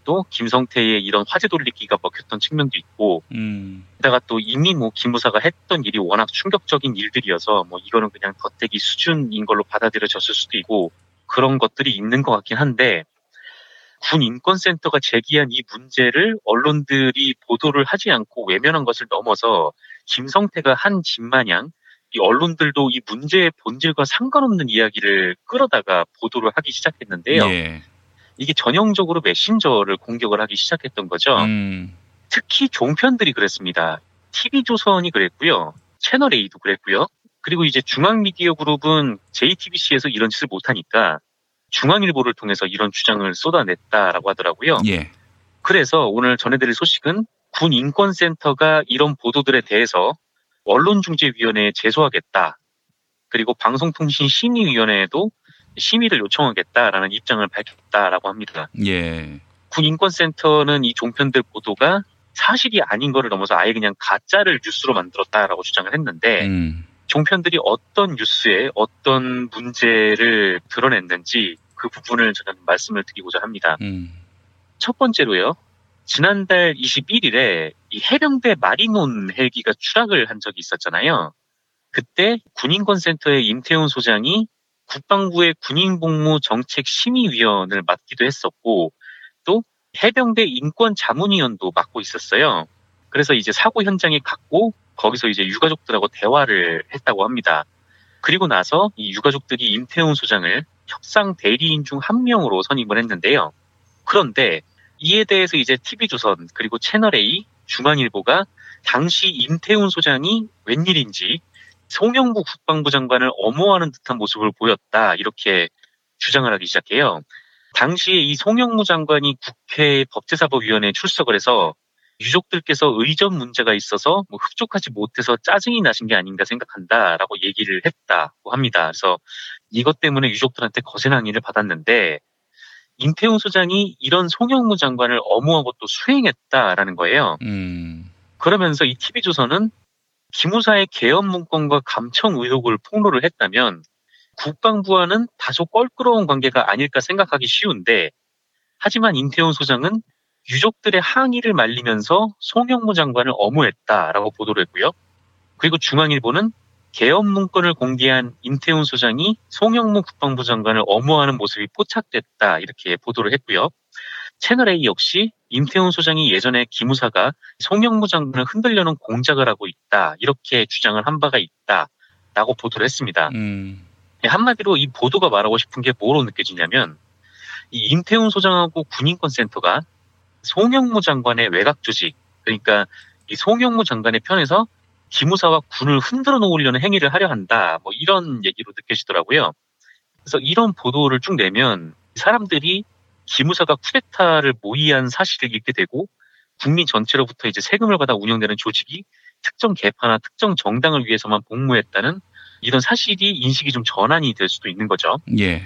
또 김성태의 이런 화제 돌리기가 먹혔던 측면도 있고, 음. 게다가 또 이미 뭐 기무사가 했던 일이 워낙 충격적인 일들이어서 뭐 이거는 그냥 덧대기 수준인 걸로 받아들여졌을 수도 있고, 그런 것들이 있는 것 같긴 한데, 군인권센터가 제기한 이 문제를 언론들이 보도를 하지 않고 외면한 것을 넘어서 김성태가 한 짓마냥 이 언론들도 이 문제의 본질과 상관없는 이야기를 끌어다가 보도를 하기 시작했는데요. 예. 이게 전형적으로 메신저를 공격을 하기 시작했던 거죠. 음. 특히 종편들이 그랬습니다. 티비조선이 그랬고요, 채널A도 그랬고요. 그리고 이제 중앙미디어그룹은 제이티비씨에서 이런 짓을 못하니까 중앙일보를 통해서 이런 주장을 쏟아냈다라고 하더라고요. 예. 그래서 오늘 전해드릴 소식은 군인권센터가 이런 보도들에 대해서 언론중재위원회에 제소하겠다, 그리고 방송통신심의위원회에도 심의를 요청하겠다라는 입장을 밝혔다라고 합니다. 예. 군인권센터는 이 종편들 보도가 사실이 아닌 거를 넘어서 아예 그냥 가짜를 뉴스로 만들었다라고 주장을 했는데, 음. 종편들이 어떤 뉴스에 어떤 문제를 드러냈는지 그 부분을 저는 말씀을 드리고자 합니다. 음. 첫 번째로요, 지난달 이십일일에 이 해병대 마리논 헬기가 추락을 한 적이 있었잖아요. 그때 군인권센터의 임태훈 소장이 국방부의 군인복무 정책심의위원을 맡기도 했었고, 또 해병대 인권자문위원도 맡고 있었어요. 그래서 이제 사고 현장에 갔고 거기서 이제 유가족들하고 대화를 했다고 합니다. 그리고 나서 이 유가족들이 임태훈 소장을 협상 대리인 중 한 명으로 선임을 했는데요. 그런데 이에 대해서 이제 티비조선 그리고 채널A, 중앙일보가 당시 임태훈 소장이 웬일인지 송영구 국방부 장관을 엄호하는 듯한 모습을 보였다, 이렇게 주장을 하기 시작해요. 당시에 이 송영무 장관이 국회 법제사법위원회에 출석을 해서 유족들께서 의전 문제가 있어서 뭐 흡족하지 못해서 짜증이 나신 게 아닌가 생각한다라고 얘기를 했다고 합니다. 그래서 이것 때문에 유족들한테 거센 항의를 받았는데 임태훈 소장이 이런 송영무 장관을 엄호하고 또 수행했다라는 거예요. 음. 그러면서 이 티비조선은 기무사의 개헌 문건과 감청 의혹을 폭로를 했다면 국방부와는 다소 껄끄러운 관계가 아닐까 생각하기 쉬운데, 하지만 임태훈 소장은 유족들의 항의를 말리면서 송영무 장관을 엄호했다라고 보도를 했고요. 그리고 중앙일보는 개헌 문건을 공개한 임태훈 소장이 송영무 국방부 장관을 엄호하는 모습이 포착됐다, 이렇게 보도를 했고요. 채널A 역시 임태훈 소장이 예전에 기무사가 송영무 장관을 흔들려는 공작을 하고 있다, 이렇게 주장을 한 바가 있다라고 보도를 했습니다. 음. 한마디로 이 보도가 말하고 싶은 게 뭐로 느껴지냐면, 이 임태훈 소장하고 군인권센터가 송영무 장관의 외곽조직, 그러니까 이 송영무 장관의 편에서 기무사와 군을 흔들어 놓으려는 행위를 하려 한다, 뭐 이런 얘기로 느껴지더라고요. 그래서 이런 보도를 쭉 내면 사람들이 기무사가 쿠데타를 모의한 사실을 읽게 되고, 국민 전체로부터 이제 세금을 받아 운영되는 조직이 특정 계파나 특정 정당을 위해서만 복무했다는 이런 사실이 인식이 좀 전환이 될 수도 있는 거죠. 예.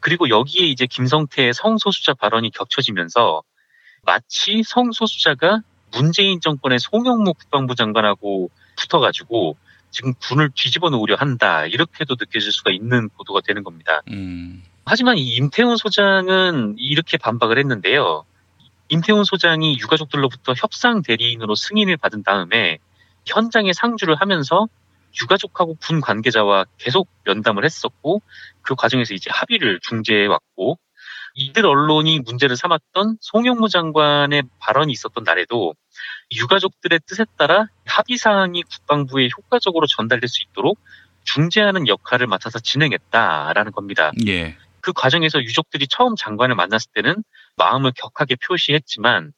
그리고 여기에 이제 김성태의 성소수자 발언이 겹쳐지면서 마치 성소수자가 문재인 정권의 송영무 국방부 장관하고 붙어가지고 지금 군을 뒤집어 놓으려 한다, 이렇게도 느껴질 수가 있는 보도가 되는 겁니다. 음. 하지만 이 임태훈 소장은 이렇게 반박을 했는데요. 임태훈 소장이 유가족들로부터 협상 대리인으로 승인을 받은 다음에 현장에 상주를 하면서 유가족하고 군 관계자와 계속 면담을 했었고, 그 과정에서 이제 합의를 중재해왔고, 이들 언론이 문제를 삼았던 송영무 장관의 발언이 있었던 날에도 유가족들의 뜻에 따라 합의사항이 국방부에 효과적으로 전달될 수 있도록 중재하는 역할을 맡아서 진행했다라는 겁니다. 예. 그 과정에서 유족들이 처음 장관을 만났을 때는 마음을 격하게 표시했지만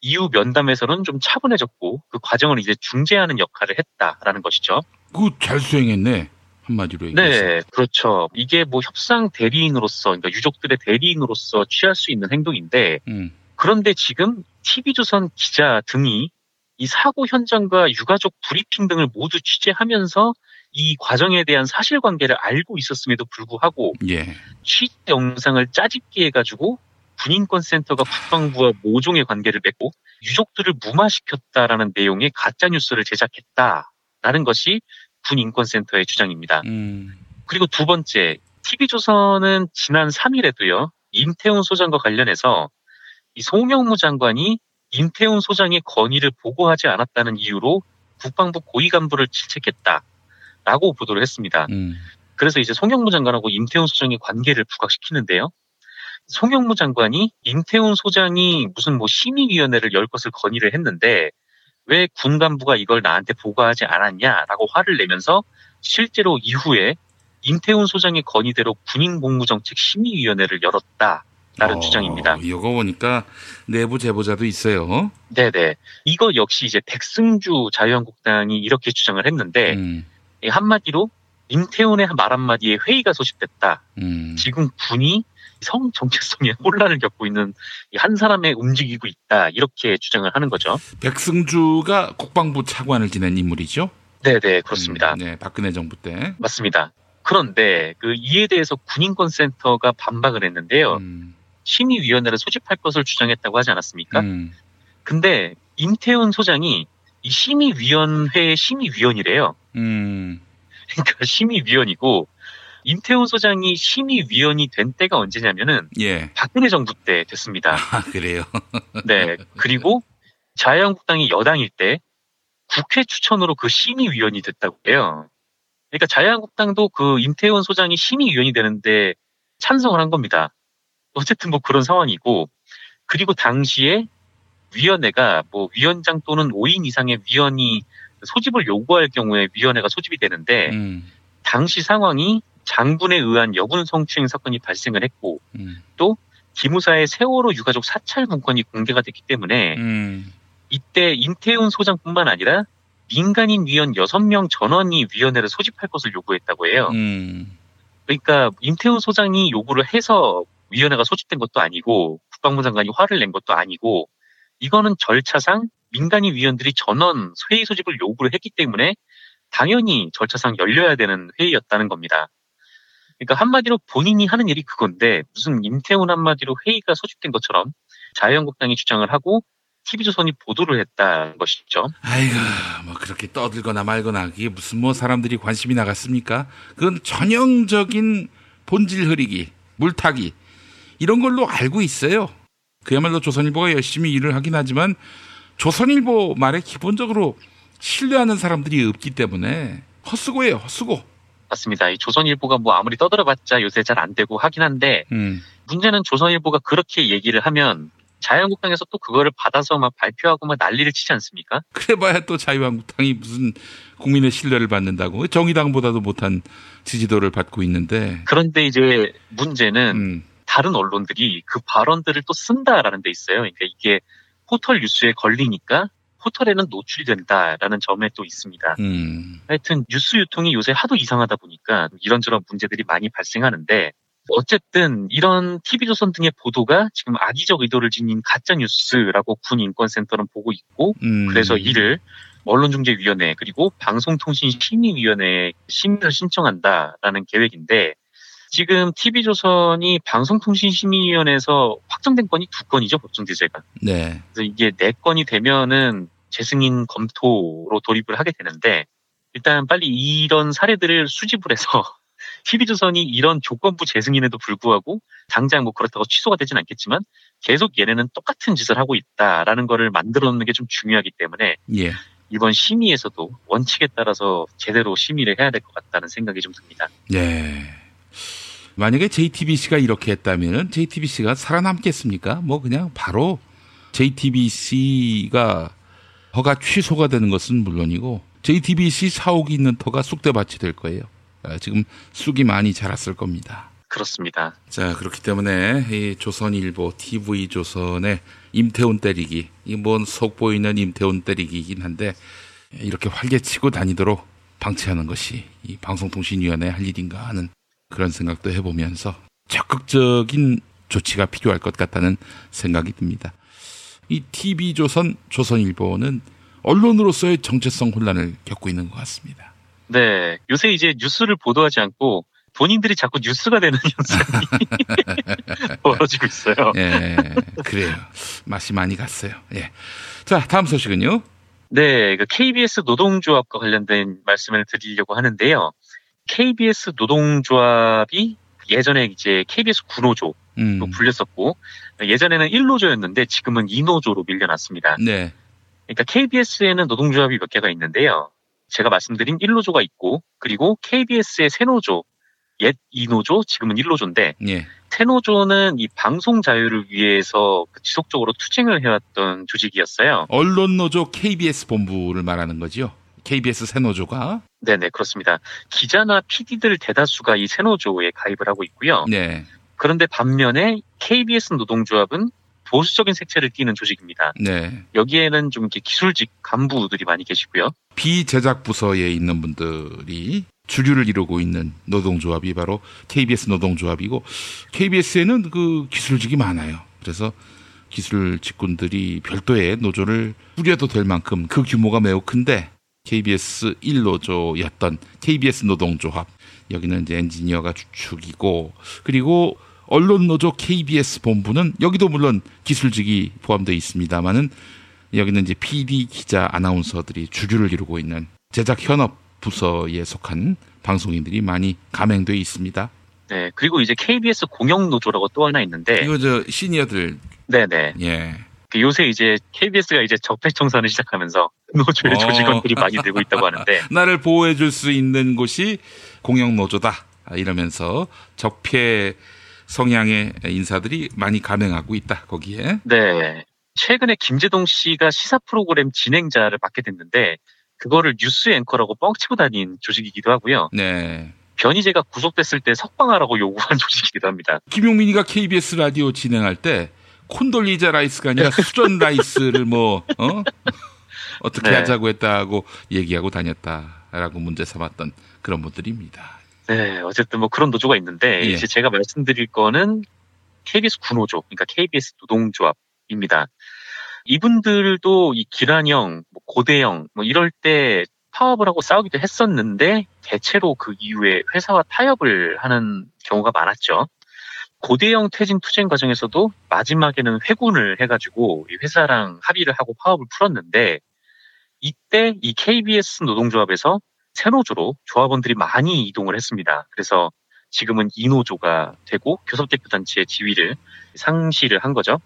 이후 면담에서는 좀 차분해졌고 그 과정을 이제 중재하는 역할을 했다라는 것이죠. 그거 잘 수행했네, 한마디로 얘기해서. 네, 그렇죠. 이게 뭐 협상 대리인으로서, 그러니까 유족들의 대리인으로서 취할 수 있는 행동인데, 음. 그런데 지금 티비조선 기자 등이 이 사고 현장과 유가족 브리핑 등을 모두 취재하면서 이 과정에 대한 사실관계를 알고 있었음에도 불구하고 예. 취재 영상을 짜집기 해가지고 군인권센터가 국방부와 모종의 관계를 맺고 유족들을 무마시켰다라는 내용의 가짜뉴스를 제작했다라는 것이 군인권센터의 주장입니다. 음. 그리고 두 번째, 티비조선은 지난 삼 일에도요. 임태훈 소장과 관련해서 이 송영무 장관이 임태훈 소장의 건의를 보고하지 않았다는 이유로 국방부 고위 간부를 질책했다라고 보도를 했습니다. 음. 그래서 이제 송영무 장관하고 임태훈 소장의 관계를 부각시키는데요. 송영무 장관이 임태훈 소장이 무슨 뭐 심의위원회를 열 것을 건의를 했는데 왜 군 간부가 이걸 나한테 보고하지 않았냐라고 화를 내면서 실제로 이후에 임태훈 소장의 건의대로 군인복무정책심의위원회를 열었다, 라는 어, 주장입니다. 이거 보니까 내부 제보자도 있어요. 네네. 이거 역시 이제 백승주 자유한국당이 이렇게 주장을 했는데 음. 한마디로 임태훈의 말 한마디에 회의가 소집됐다. 음. 지금 군이 성 정체성에 혼란을 겪고 있는 한 사람의 움직이고 있다, 이렇게 주장을 하는 거죠. 백승주가 국방부 차관을 지낸 인물이죠? 네네, 그렇습니다. 음, 네, 박근혜 정부 때. 맞습니다. 그런데 그 이에 대해서 군인권센터가 반박을 했는데요. 음. 심의위원회를 소집할 것을 주장했다고 하지 않았습니까? 음. 근데 임태훈 소장이 이 심의위원회의 심의위원이래요. 음. 그러니까 심의위원이고 임태훈 소장이 심의위원이 된 때가 언제냐면은 예. 박근혜 정부 때 됐습니다. 아, 그래요? 네. 그리고 자유한국당이 여당일 때 국회 추천으로 그 심의위원이 됐다고 해요. 그러니까 자유한국당도 그 임태훈 소장이 심의위원이 되는데 찬성을 한 겁니다. 어쨌든 뭐 그런 상황이고, 그리고 당시에 위원회가 뭐 위원장 또는 오 인 이상의 위원이 소집을 요구할 경우에 위원회가 소집이 되는데 음. 당시 상황이 장군에 의한 여군 성추행 사건이 발생을 했고 음. 또 기무사의 세월호 유가족 사찰 문건이 공개가 됐기 때문에 음. 이때 임태훈 소장뿐만 아니라 민간인 위원 여섯 명 전원이 위원회를 소집할 것을 요구했다고 해요. 음. 그러니까 임태훈 소장이 요구를 해서 위원회가 소집된 것도 아니고 국방부 장관이 화를 낸 것도 아니고 이거는 절차상 민간인 위원들이 전원 회의 소집을 요구를 했기 때문에 당연히 절차상 열려야 되는 회의였다는 겁니다. 그러니까 한마디로 본인이 하는 일이 그건데 무슨 임태훈 한마디로 회의가 소집된 것처럼 자유한국당이 주장을 하고 티비조선이 보도를 했다는 것이죠. 아이고 뭐 그렇게 떠들거나 말거나 이게 무슨 뭐 사람들이 관심이 나갔습니까? 그건 전형적인 본질 흐리기, 물타기 이런 걸로 알고 있어요. 그야말로 조선일보가 열심히 일을 하긴 하지만 조선일보 말에 기본적으로 신뢰하는 사람들이 없기 때문에 헛수고예요, 헛수고. 맞습니다. 이 조선일보가 뭐 아무리 떠들어봤자 요새 잘 안 되고 하긴 한데 음. 문제는 조선일보가 그렇게 얘기를 하면 자유한국당에서 또 그거를 받아서 막 발표하고 막 난리를 치지 않습니까? 그래봐야 또 자유한국당이 무슨 국민의 신뢰를 받는다고 정의당보다도 못한 지지도를 받고 있는데. 그런데 이제 문제는 음. 다른 언론들이 그 발언들을 또 쓴다라는 데 있어요. 그러니까 이게 포털 뉴스에 걸리니까 포털에는 노출이 된다라는 점에 또 있습니다. 음. 하여튼 뉴스 유통이 요새 하도 이상하다 보니까 이런저런 문제들이 많이 발생하는데 어쨌든 이런 티비조선 등의 보도가 지금 악의적 의도를 지닌 가짜뉴스라고 군인권센터는 보고 있고 음. 그래서 이를 언론중재위원회 그리고 방송통신심의위원회에 심의를 신청한다라는 계획인데 지금 티비조선이 방송통신심의위원회에서 확정된 건이 두 건이죠, 법정제재가. 네. 그래서 이게 네 건이 되면은 재승인 검토로 돌입을 하게 되는데 일단 빨리 이런 사례들을 수집을 해서 티비조선이 이런 조건부 재승인에도 불구하고 당장 뭐 그렇다고 취소가 되진 않겠지만 계속 얘네는 똑같은 짓을 하고 있다라는 거를 만들어 놓는 게 좀 중요하기 때문에 예. 이번 심의에서도 원칙에 따라서 제대로 심의를 해야 될 것 같다는 생각이 좀 듭니다. 예. 만약에 제이티비씨가 이렇게 했다면 제이티비씨가 살아남겠습니까? 뭐 그냥 바로 제이티비씨가 허가 취소가 되는 것은 물론이고 제이티비씨 사옥이 있는 터가 쑥대밭이 될 거예요. 지금 쑥이 많이 자랐을 겁니다. 그렇습니다. 자, 그렇기 때문에 이 조선일보, 티비조선의 임태훈 때리기, 이 뭔 속보이는 임태훈 때리기이긴 한데 이렇게 활개치고 다니도록 방치하는 것이 이 방송통신위원회의 할 일인가 하는 그런 생각도 해보면서 적극적인 조치가 필요할 것 같다는 생각이 듭니다. 이 티비조선, 조선일보는 언론으로서의 정체성 혼란을 겪고 있는 것 같습니다. 네. 요새 이제 뉴스를 보도하지 않고 본인들이 자꾸 뉴스가 되는 현상이 벌어지고 있어요. 예. 그래요. 맛이 많이 갔어요. 예. 자, 다음 소식은요. 네. 케이비에스 노동조합과 관련된 말씀을 드리려고 하는데요. 케이비에스 노동조합이 예전에 이제 케이비에스 구노조로 음. 불렸었고, 예전에는 일 노조였는데 지금은 이 노조로 밀려났습니다. 네. 그러니까 케이비에스에는 노동조합이 몇 개가 있는데요. 제가 말씀드린 일 노조가 있고 그리고 케이비에스의 새 노조, 옛 이 노조, 지금은 일 노조인데 예. 새 노조는 이 방송 자유를 위해서 지속적으로 투쟁을 해왔던 조직이었어요. 언론노조 케이비에스 본부를 말하는 거죠? 케이비에스 새 노조가? 네네, 그렇습니다. 기자나 피디들 대다수가 이 새 노조에 가입을 하고 있고요. 네. 그런데 반면에 케이비에스 노동조합은 보수적인 색채를 띠는 조직입니다. 네. 여기에는 좀 이렇게 기술직 간부들이 많이 계시고요. 비제작 부서에 있는 분들이 주류를 이루고 있는 노동조합이 바로 케이비에스 노동조합이고 케이비에스에는 그 기술직이 많아요. 그래서 기술 직군들이 별도의 노조를 꾸려도 될 만큼 그 규모가 매우 큰데 케이비에스 일 노조였던 케이비에스 노동조합 여기는 이제 엔지니어가 주축이고 그리고 언론노조 케이비에스 본부는 여기도 물론 기술직이 포함되어 있습니다만은 여기는 이제 피디, 기자, 아나운서들이 주류를 이루고 있는 제작 현업 부서에 속한 방송인들이 많이 가맹되어 있습니다. 네, 그리고 이제 케이비에스 공영노조라고 또 하나 있는데 이거 저 시니어들. 네네. 예. 요새 이제 케이비에스가 이제 적폐청산을 시작하면서 노조의 어... 조직원들이 많이 늘고 있다고 하는데 나를 보호해줄 수 있는 곳이 공영노조다 이러면서 적폐 성향의 인사들이 많이 감행하고 있다, 거기에. 네. 최근에 김제동 씨가 시사 프로그램 진행자를 맡게 됐는데, 그거를 뉴스 앵커라고 뻥치고 다닌 조직이기도 하고요. 네. 변희재가 구속됐을 때 석방하라고 요구한 조직이기도 합니다. 김용민이가 케이비에스 라디오 진행할 때 콘돌리자 라이스가 아니라 수전 라이스를 뭐 어? 어떻게 네. 하자고 했다고 얘기하고 다녔다라고 문제 삼았던 그런 분들입니다. 네, 어쨌든 뭐 그런 노조가 있는데 예. 이제 제가 말씀드릴 거는 케이비에스 구노조, 그러니까 케이비에스 노동조합입니다. 이분들도 이 기란형, 고대형 뭐 이럴 때 파업을 하고 싸우기도 했었는데 대체로 그 이후에 회사와 타협을 하는 경우가 많았죠. 고대형 퇴진 투쟁 과정에서도 마지막에는 회군을 해가지고 회사랑 합의를 하고 파업을 풀었는데 이때 이 케이비에스 노동조합에서 새노조로 조합원들이 많이 이동을 했습니다. 그래서 지금은 이노조가 되고 교섭대표단체의 지위를 상실을 한 거죠.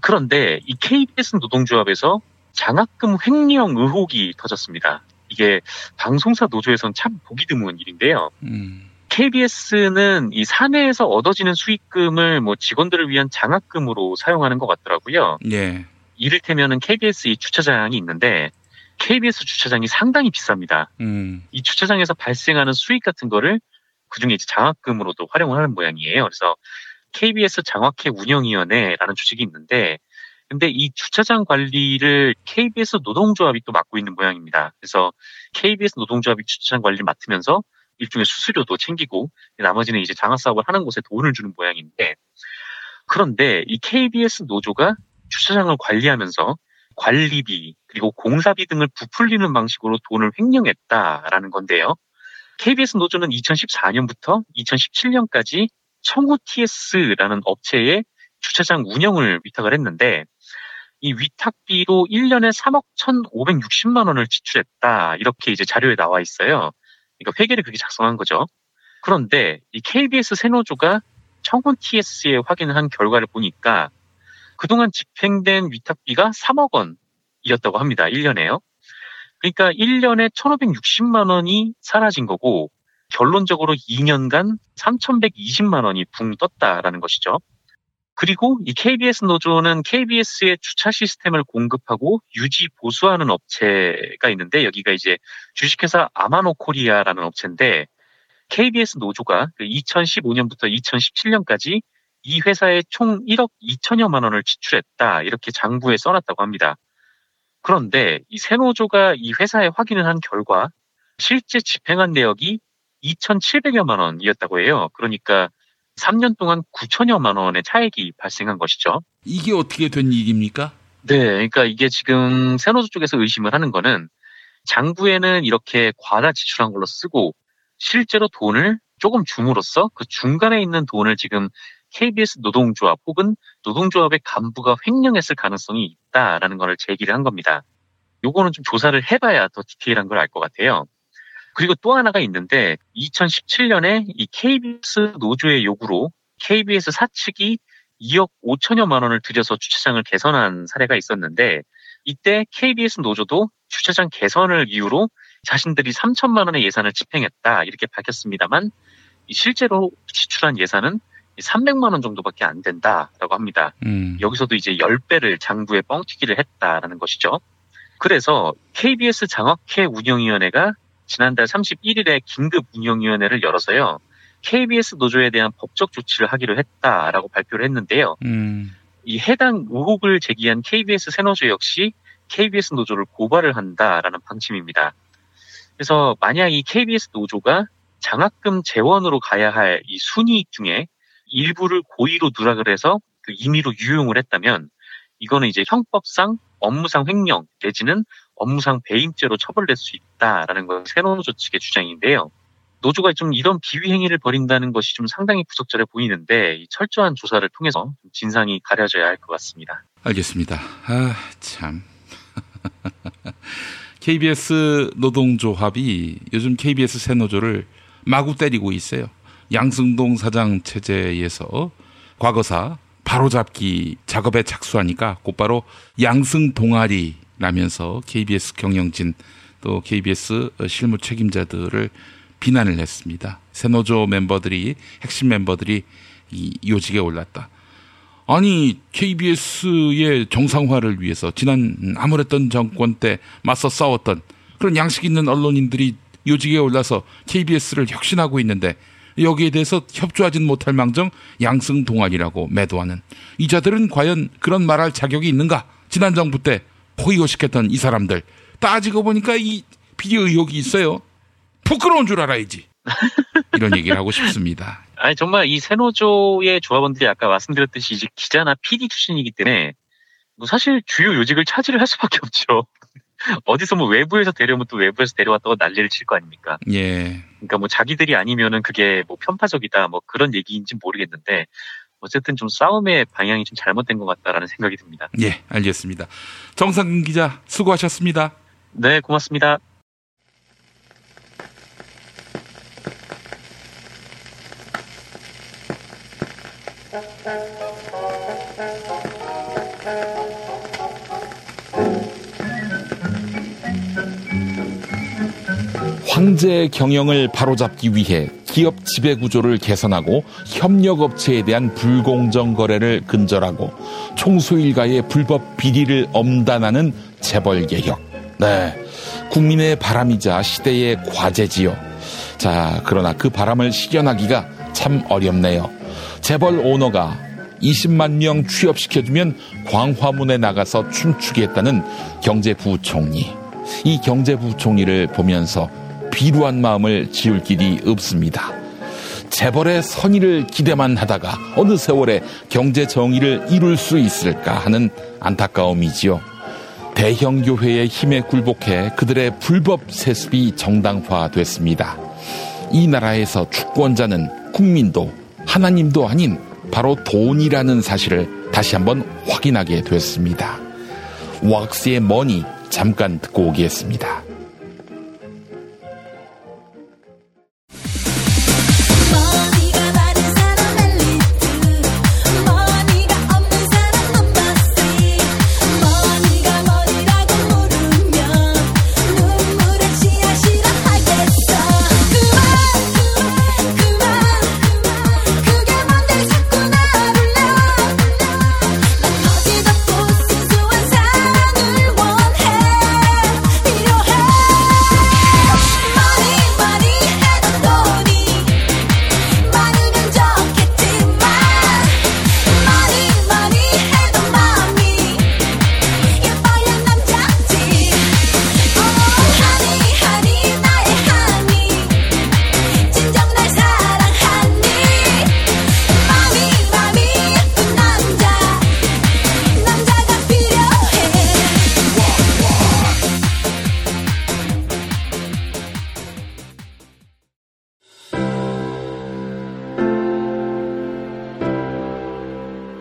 그런데 이 케이비에스 노동조합에서 장학금 횡령 의혹이 터졌습니다. 이게 방송사 노조에서는 참 보기 드문 일인데요. 음. 케이비에스는 이 사내에서 얻어지는 수익금을 뭐 직원들을 위한 장학금으로 사용하는 것 같더라고요. 예. 이를테면은 케이비에스 이 주차장이 있는데 케이비에스 주차장이 상당히 비쌉니다. 음. 이 주차장에서 발생하는 수익 같은 거를 그중에 이제 장학금으로도 활용을 하는 모양이에요. 그래서 케이비에스 장학회 운영위원회라는 조직이 있는데 근데 이 주차장 관리를 케이비에스 노동조합이 또 맡고 있는 모양입니다. 그래서 케이비에스 노동조합이 주차장 관리를 맡으면서 일종의 수수료도 챙기고 나머지는 이제 장학사업을 하는 곳에 돈을 주는 모양인데 그런데 이 케이비에스 노조가 주차장을 관리하면서 관리비 그리고 공사비 등을 부풀리는 방식으로 돈을 횡령했다라는 건데요. 케이비에스 노조는 이천십사 년부터 이천십칠 년까지 청우 티에스라는 업체에 주차장 운영을 위탁을 했는데 이 위탁비로 일 년에 삼억 천오백육십만 원을 지출했다. 이렇게 이제 자료에 나와 있어요. 그러니까 회계를 그렇게 작성한 거죠. 그런데 이 케이비에스 새노조가 청운 티에스에 확인을 한 결과를 보니까 그동안 집행된 위탁비가 삼억 원이었다고 합니다. 일 년에요. 그러니까 일 년에 천오백육십만 원이 사라진 거고 결론적으로 이 년간 삼천백이십만 원이 붕 떴다라는 것이죠. 그리고 이 케이비에스 노조는 케이비에스의 주차 시스템을 공급하고 유지 보수하는 업체가 있는데 여기가 이제 주식회사 아마노 코리아라는 업체인데 케이비에스 노조가 이천십오 년부터 이천십칠 년까지 이 회사에 총 일억 이천여만 원을 지출했다 이렇게 장부에 써놨다고 합니다. 그런데 이 새노조가 이 회사에 확인을 한 결과 실제 집행한 내역이 이천칠백여만 원이었다고 해요. 그러니까 삼 년 동안 구천여만 원의 차액이 발생한 것이죠. 이게 어떻게 된 일입니까? 네, 그러니까 이게 지금 새노조 쪽에서 의심을 하는 거는 장부에는 이렇게 과다 지출한 걸로 쓰고 실제로 돈을 조금 줌으로써 그 중간에 있는 돈을 지금 케이비에스 노동조합 혹은 노동조합의 간부가 횡령했을 가능성이 있다라는 걸 제기를 한 겁니다. 요거는 좀 조사를 해봐야 더 디테일한 걸 알 것 같아요. 그리고 또 하나가 있는데 이천십칠 년에 이 케이비에스 노조의 요구로 케이비에스 사측이 이억 오천여만 원을 들여서 주차장을 개선한 사례가 있었는데 이때 케이비에스 노조도 주차장 개선을 이유로 자신들이 삼천만 원의 예산을 집행했다 이렇게 밝혔습니다만 실제로 지출한 예산은 삼백만 원 정도밖에 안 된다라고 합니다. 음. 여기서도 이제 십 배를 장부에 뻥튀기를 했다라는 것이죠. 그래서 케이비에스 장학회 운영위원회가 지난달 삼십일 일에 긴급 운영위원회를 열어서요. 케이비에스 노조에 대한 법적 조치를 하기로 했다라고 발표를 했는데요. 음. 이 해당 의혹을 제기한 케이비에스 새노조 역시 케이비에스 노조를 고발을 한다라는 방침입니다. 그래서 만약 이 케이비에스 노조가 장학금 재원으로 가야 할 이 순이익 중에 일부를 고의로 누락을 해서 그 임의로 유용을 했다면 이거는 이제 형법상 업무상 횡령 내지는 업무상 배임죄로 처벌될 수 있다라는 건 새노조 측의 주장인데요. 노조가 좀 이런 비위 행위를 벌인다는 것이 좀 상당히 부적절해 보이는데 철저한 조사를 통해서 진상이 가려져야 할 것 같습니다. 알겠습니다. 아, 참. 케이비에스 노동조합이 요즘 케이비에스 새노조를 마구 때리고 있어요. 양승동 사장 체제에서 과거사 바로잡기 작업에 착수하니까 곧바로 양승 동아리 라면서 케이비에스 경영진 또 케이비에스 실무 책임자들을 비난을 했습니다. 새노조 멤버들이 핵심 멤버들이 이 요직에 올랐다. 아니 케이비에스의 정상화를 위해서 지난 아무랬던 정권 때 맞서 싸웠던 그런 양식 있는 언론인들이 요직에 올라서 케이비에스를 혁신하고 있는데 여기에 대해서 협조하진 못할 망정 양승동아리라고 매도하는 이 자들은 과연 그런 말할 자격이 있는가? 지난 정부 때 호의호식했던 이 사람들. 따지고 보니까 이 비리 의혹이 있어요. 부끄러운 줄 알아야지. 이런 얘기를 하고 싶습니다. 아니 정말 이 세노조의 조합원들이 아까 말씀드렸듯이 이제 기자나 피디 출신이기 때문에 뭐 사실 주요 요직을 차지를 할 수밖에 없죠. 어디서 뭐 외부에서 데려오면 또 외부에서 데려왔다고 난리를 칠 거 아닙니까? 예. 그러니까 뭐 자기들이 아니면은 그게 뭐 편파적이다 뭐 그런 얘기인지 모르겠는데 어쨌든 좀 싸움의 방향이 좀 잘못된 것 같다라는 생각이 듭니다. 예, 알겠습니다. 정상근 기자 수고하셨습니다. 네, 고맙습니다. 황제의 경영을 바로잡기 위해 기업 지배구조를 개선하고 협력업체에 대한 불공정 거래를 근절하고 총수일가의 불법 비리를 엄단하는 재벌개혁. 네, 국민의 바람이자 시대의 과제지요. 자, 그러나 그 바람을 식견하기가 참 어렵네요. 재벌 오너가 이십만 명 취업시켜주면 광화문에 나가서 춤추겠다는 경제부총리. 이 경제부총리를 보면서 비루한 마음을 지울 길이 없습니다. 재벌의 선의를 기대만 하다가 어느 세월에 경제 정의를 이룰 수 있을까 하는 안타까움이지요. 대형 교회의 힘에 굴복해 그들의 불법 세습이 정당화됐습니다. 이 나라에서 주권자는 국민도 하나님도 아닌 바로 돈이라는 사실을 다시 한번 확인하게 됐습니다. 왁스의 머니 잠깐 듣고 오겠습니다.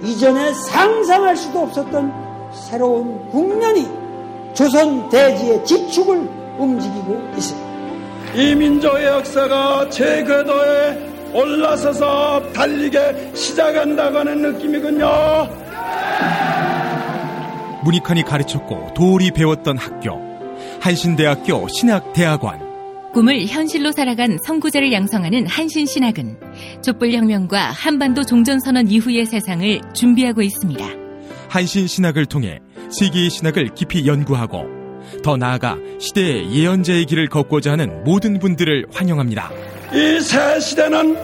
이전에 상상할 수도 없었던 새로운 국면이 조선 대지의 지축을 움직이고 있습니다. 이 민족의 역사가 제 궤도에 올라서서 달리게 시작한다고 하는 느낌이군요. 문익환이 가르쳤고 도울이 배웠던 학교, 한신대학교 신학대학원. 꿈을 현실로 살아간 선구자를 양성하는 한신신학은 촛불혁명과 한반도 종전선언 이후의 세상을 준비하고 있습니다. 한신신학을 통해 세계의 신학을 깊이 연구하고 더 나아가 시대의 예언자의 길을 걷고자 하는 모든 분들을 환영합니다. 이 새 시대는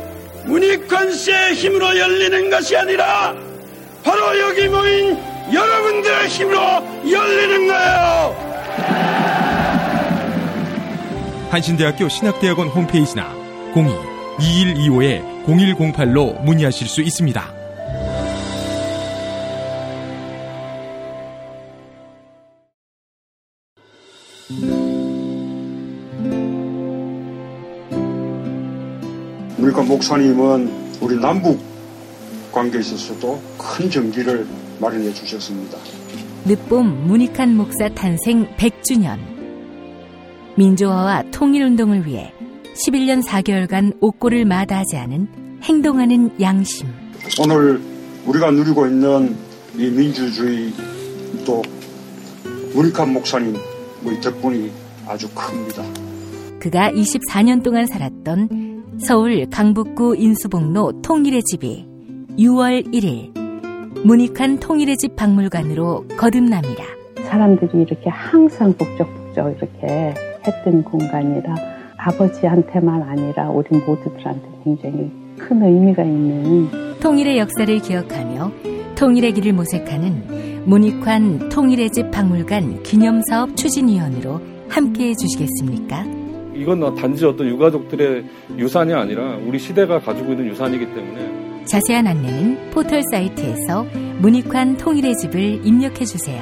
문익환 씨의 힘으로 열리는 것이 아니라 바로 여기 모인 여러분들의 힘으로 열리는 거예요. 한신대학교 신학대학원 홈페이지나 공이 이일이오 공일공팔로 문의하실 수 있습니다. 문익환 목사님은 우리 남북 관계에 있어서도 큰 정기를 마련해 주셨습니다. 늦봄 문익환 목사 탄생 백 주년. 민주화와 통일운동을 위해 십일 년 사 개월간 옥고를 마다하지 않은 행동하는 양심. 오늘 우리가 누리고 있는 이 민주주의 또 문익환 목사님의 덕분이 아주 큽니다. 그가 이십사 년 동안 살았던 서울 강북구 인수봉로 통일의 집이 유월 일일 문익환 통일의 집 박물관으로 거듭납니다. 사람들이 이렇게 항상 북적북적 이렇게 했던 공간이라 아버지한테만 아니라 우리 모두들한테 굉장히 큰 의미가 있는 통일의 역사를 기억하며 통일의 길을 모색하는 문익환 통일의 집 박물관 기념사업 추진위원으로 함께해 주시겠습니까? 이건 단지 어떤 유가족들의 유산이 아니라 우리 시대가 가지고 있는 유산이기 때문에 자세한 안내는 포털 사이트에서 문익환 통일의 집을 입력해 주세요.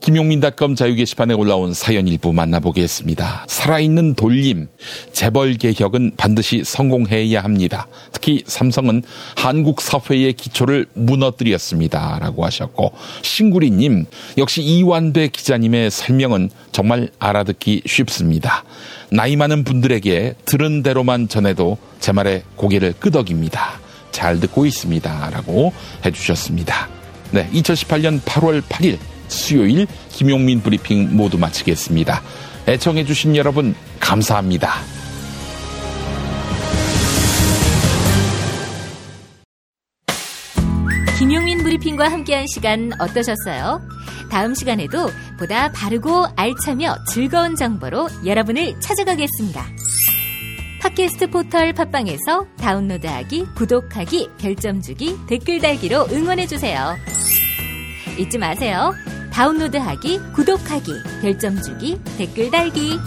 김용민 닷컴 자유 게시판에 올라온 사연 일부 만나보겠습니다. 살아있는 돌림, 재벌 개혁은 반드시 성공해야 합니다. 특히 삼성은 한국 사회의 기초를 무너뜨렸습니다. 라고 하셨고, 신구리님, 역시 이완배 기자님의 설명은 정말 알아듣기 쉽습니다. 나이 많은 분들에게 들은 대로만 전해도 제 말에 고개를 끄덕입니다. 잘 듣고 있습니다. 라고 해주셨습니다. 네, 이천십팔년 팔월 팔일 수요일 김용민 브리핑 모두 마치겠습니다. 애청해주신 여러분 감사합니다. 김용민 브리핑과 함께한 시간 어떠셨어요? 다음 시간에도 보다 바르고 알차며 즐거운 정보로 여러분을 찾아가겠습니다. 팟캐스트 포털 팟빵에서 다운로드하기, 구독하기, 별점 주기, 댓글 달기로 응원해주세요. 잊지 마세요. 다운로드하기, 구독하기, 별점 주기, 댓글 달기.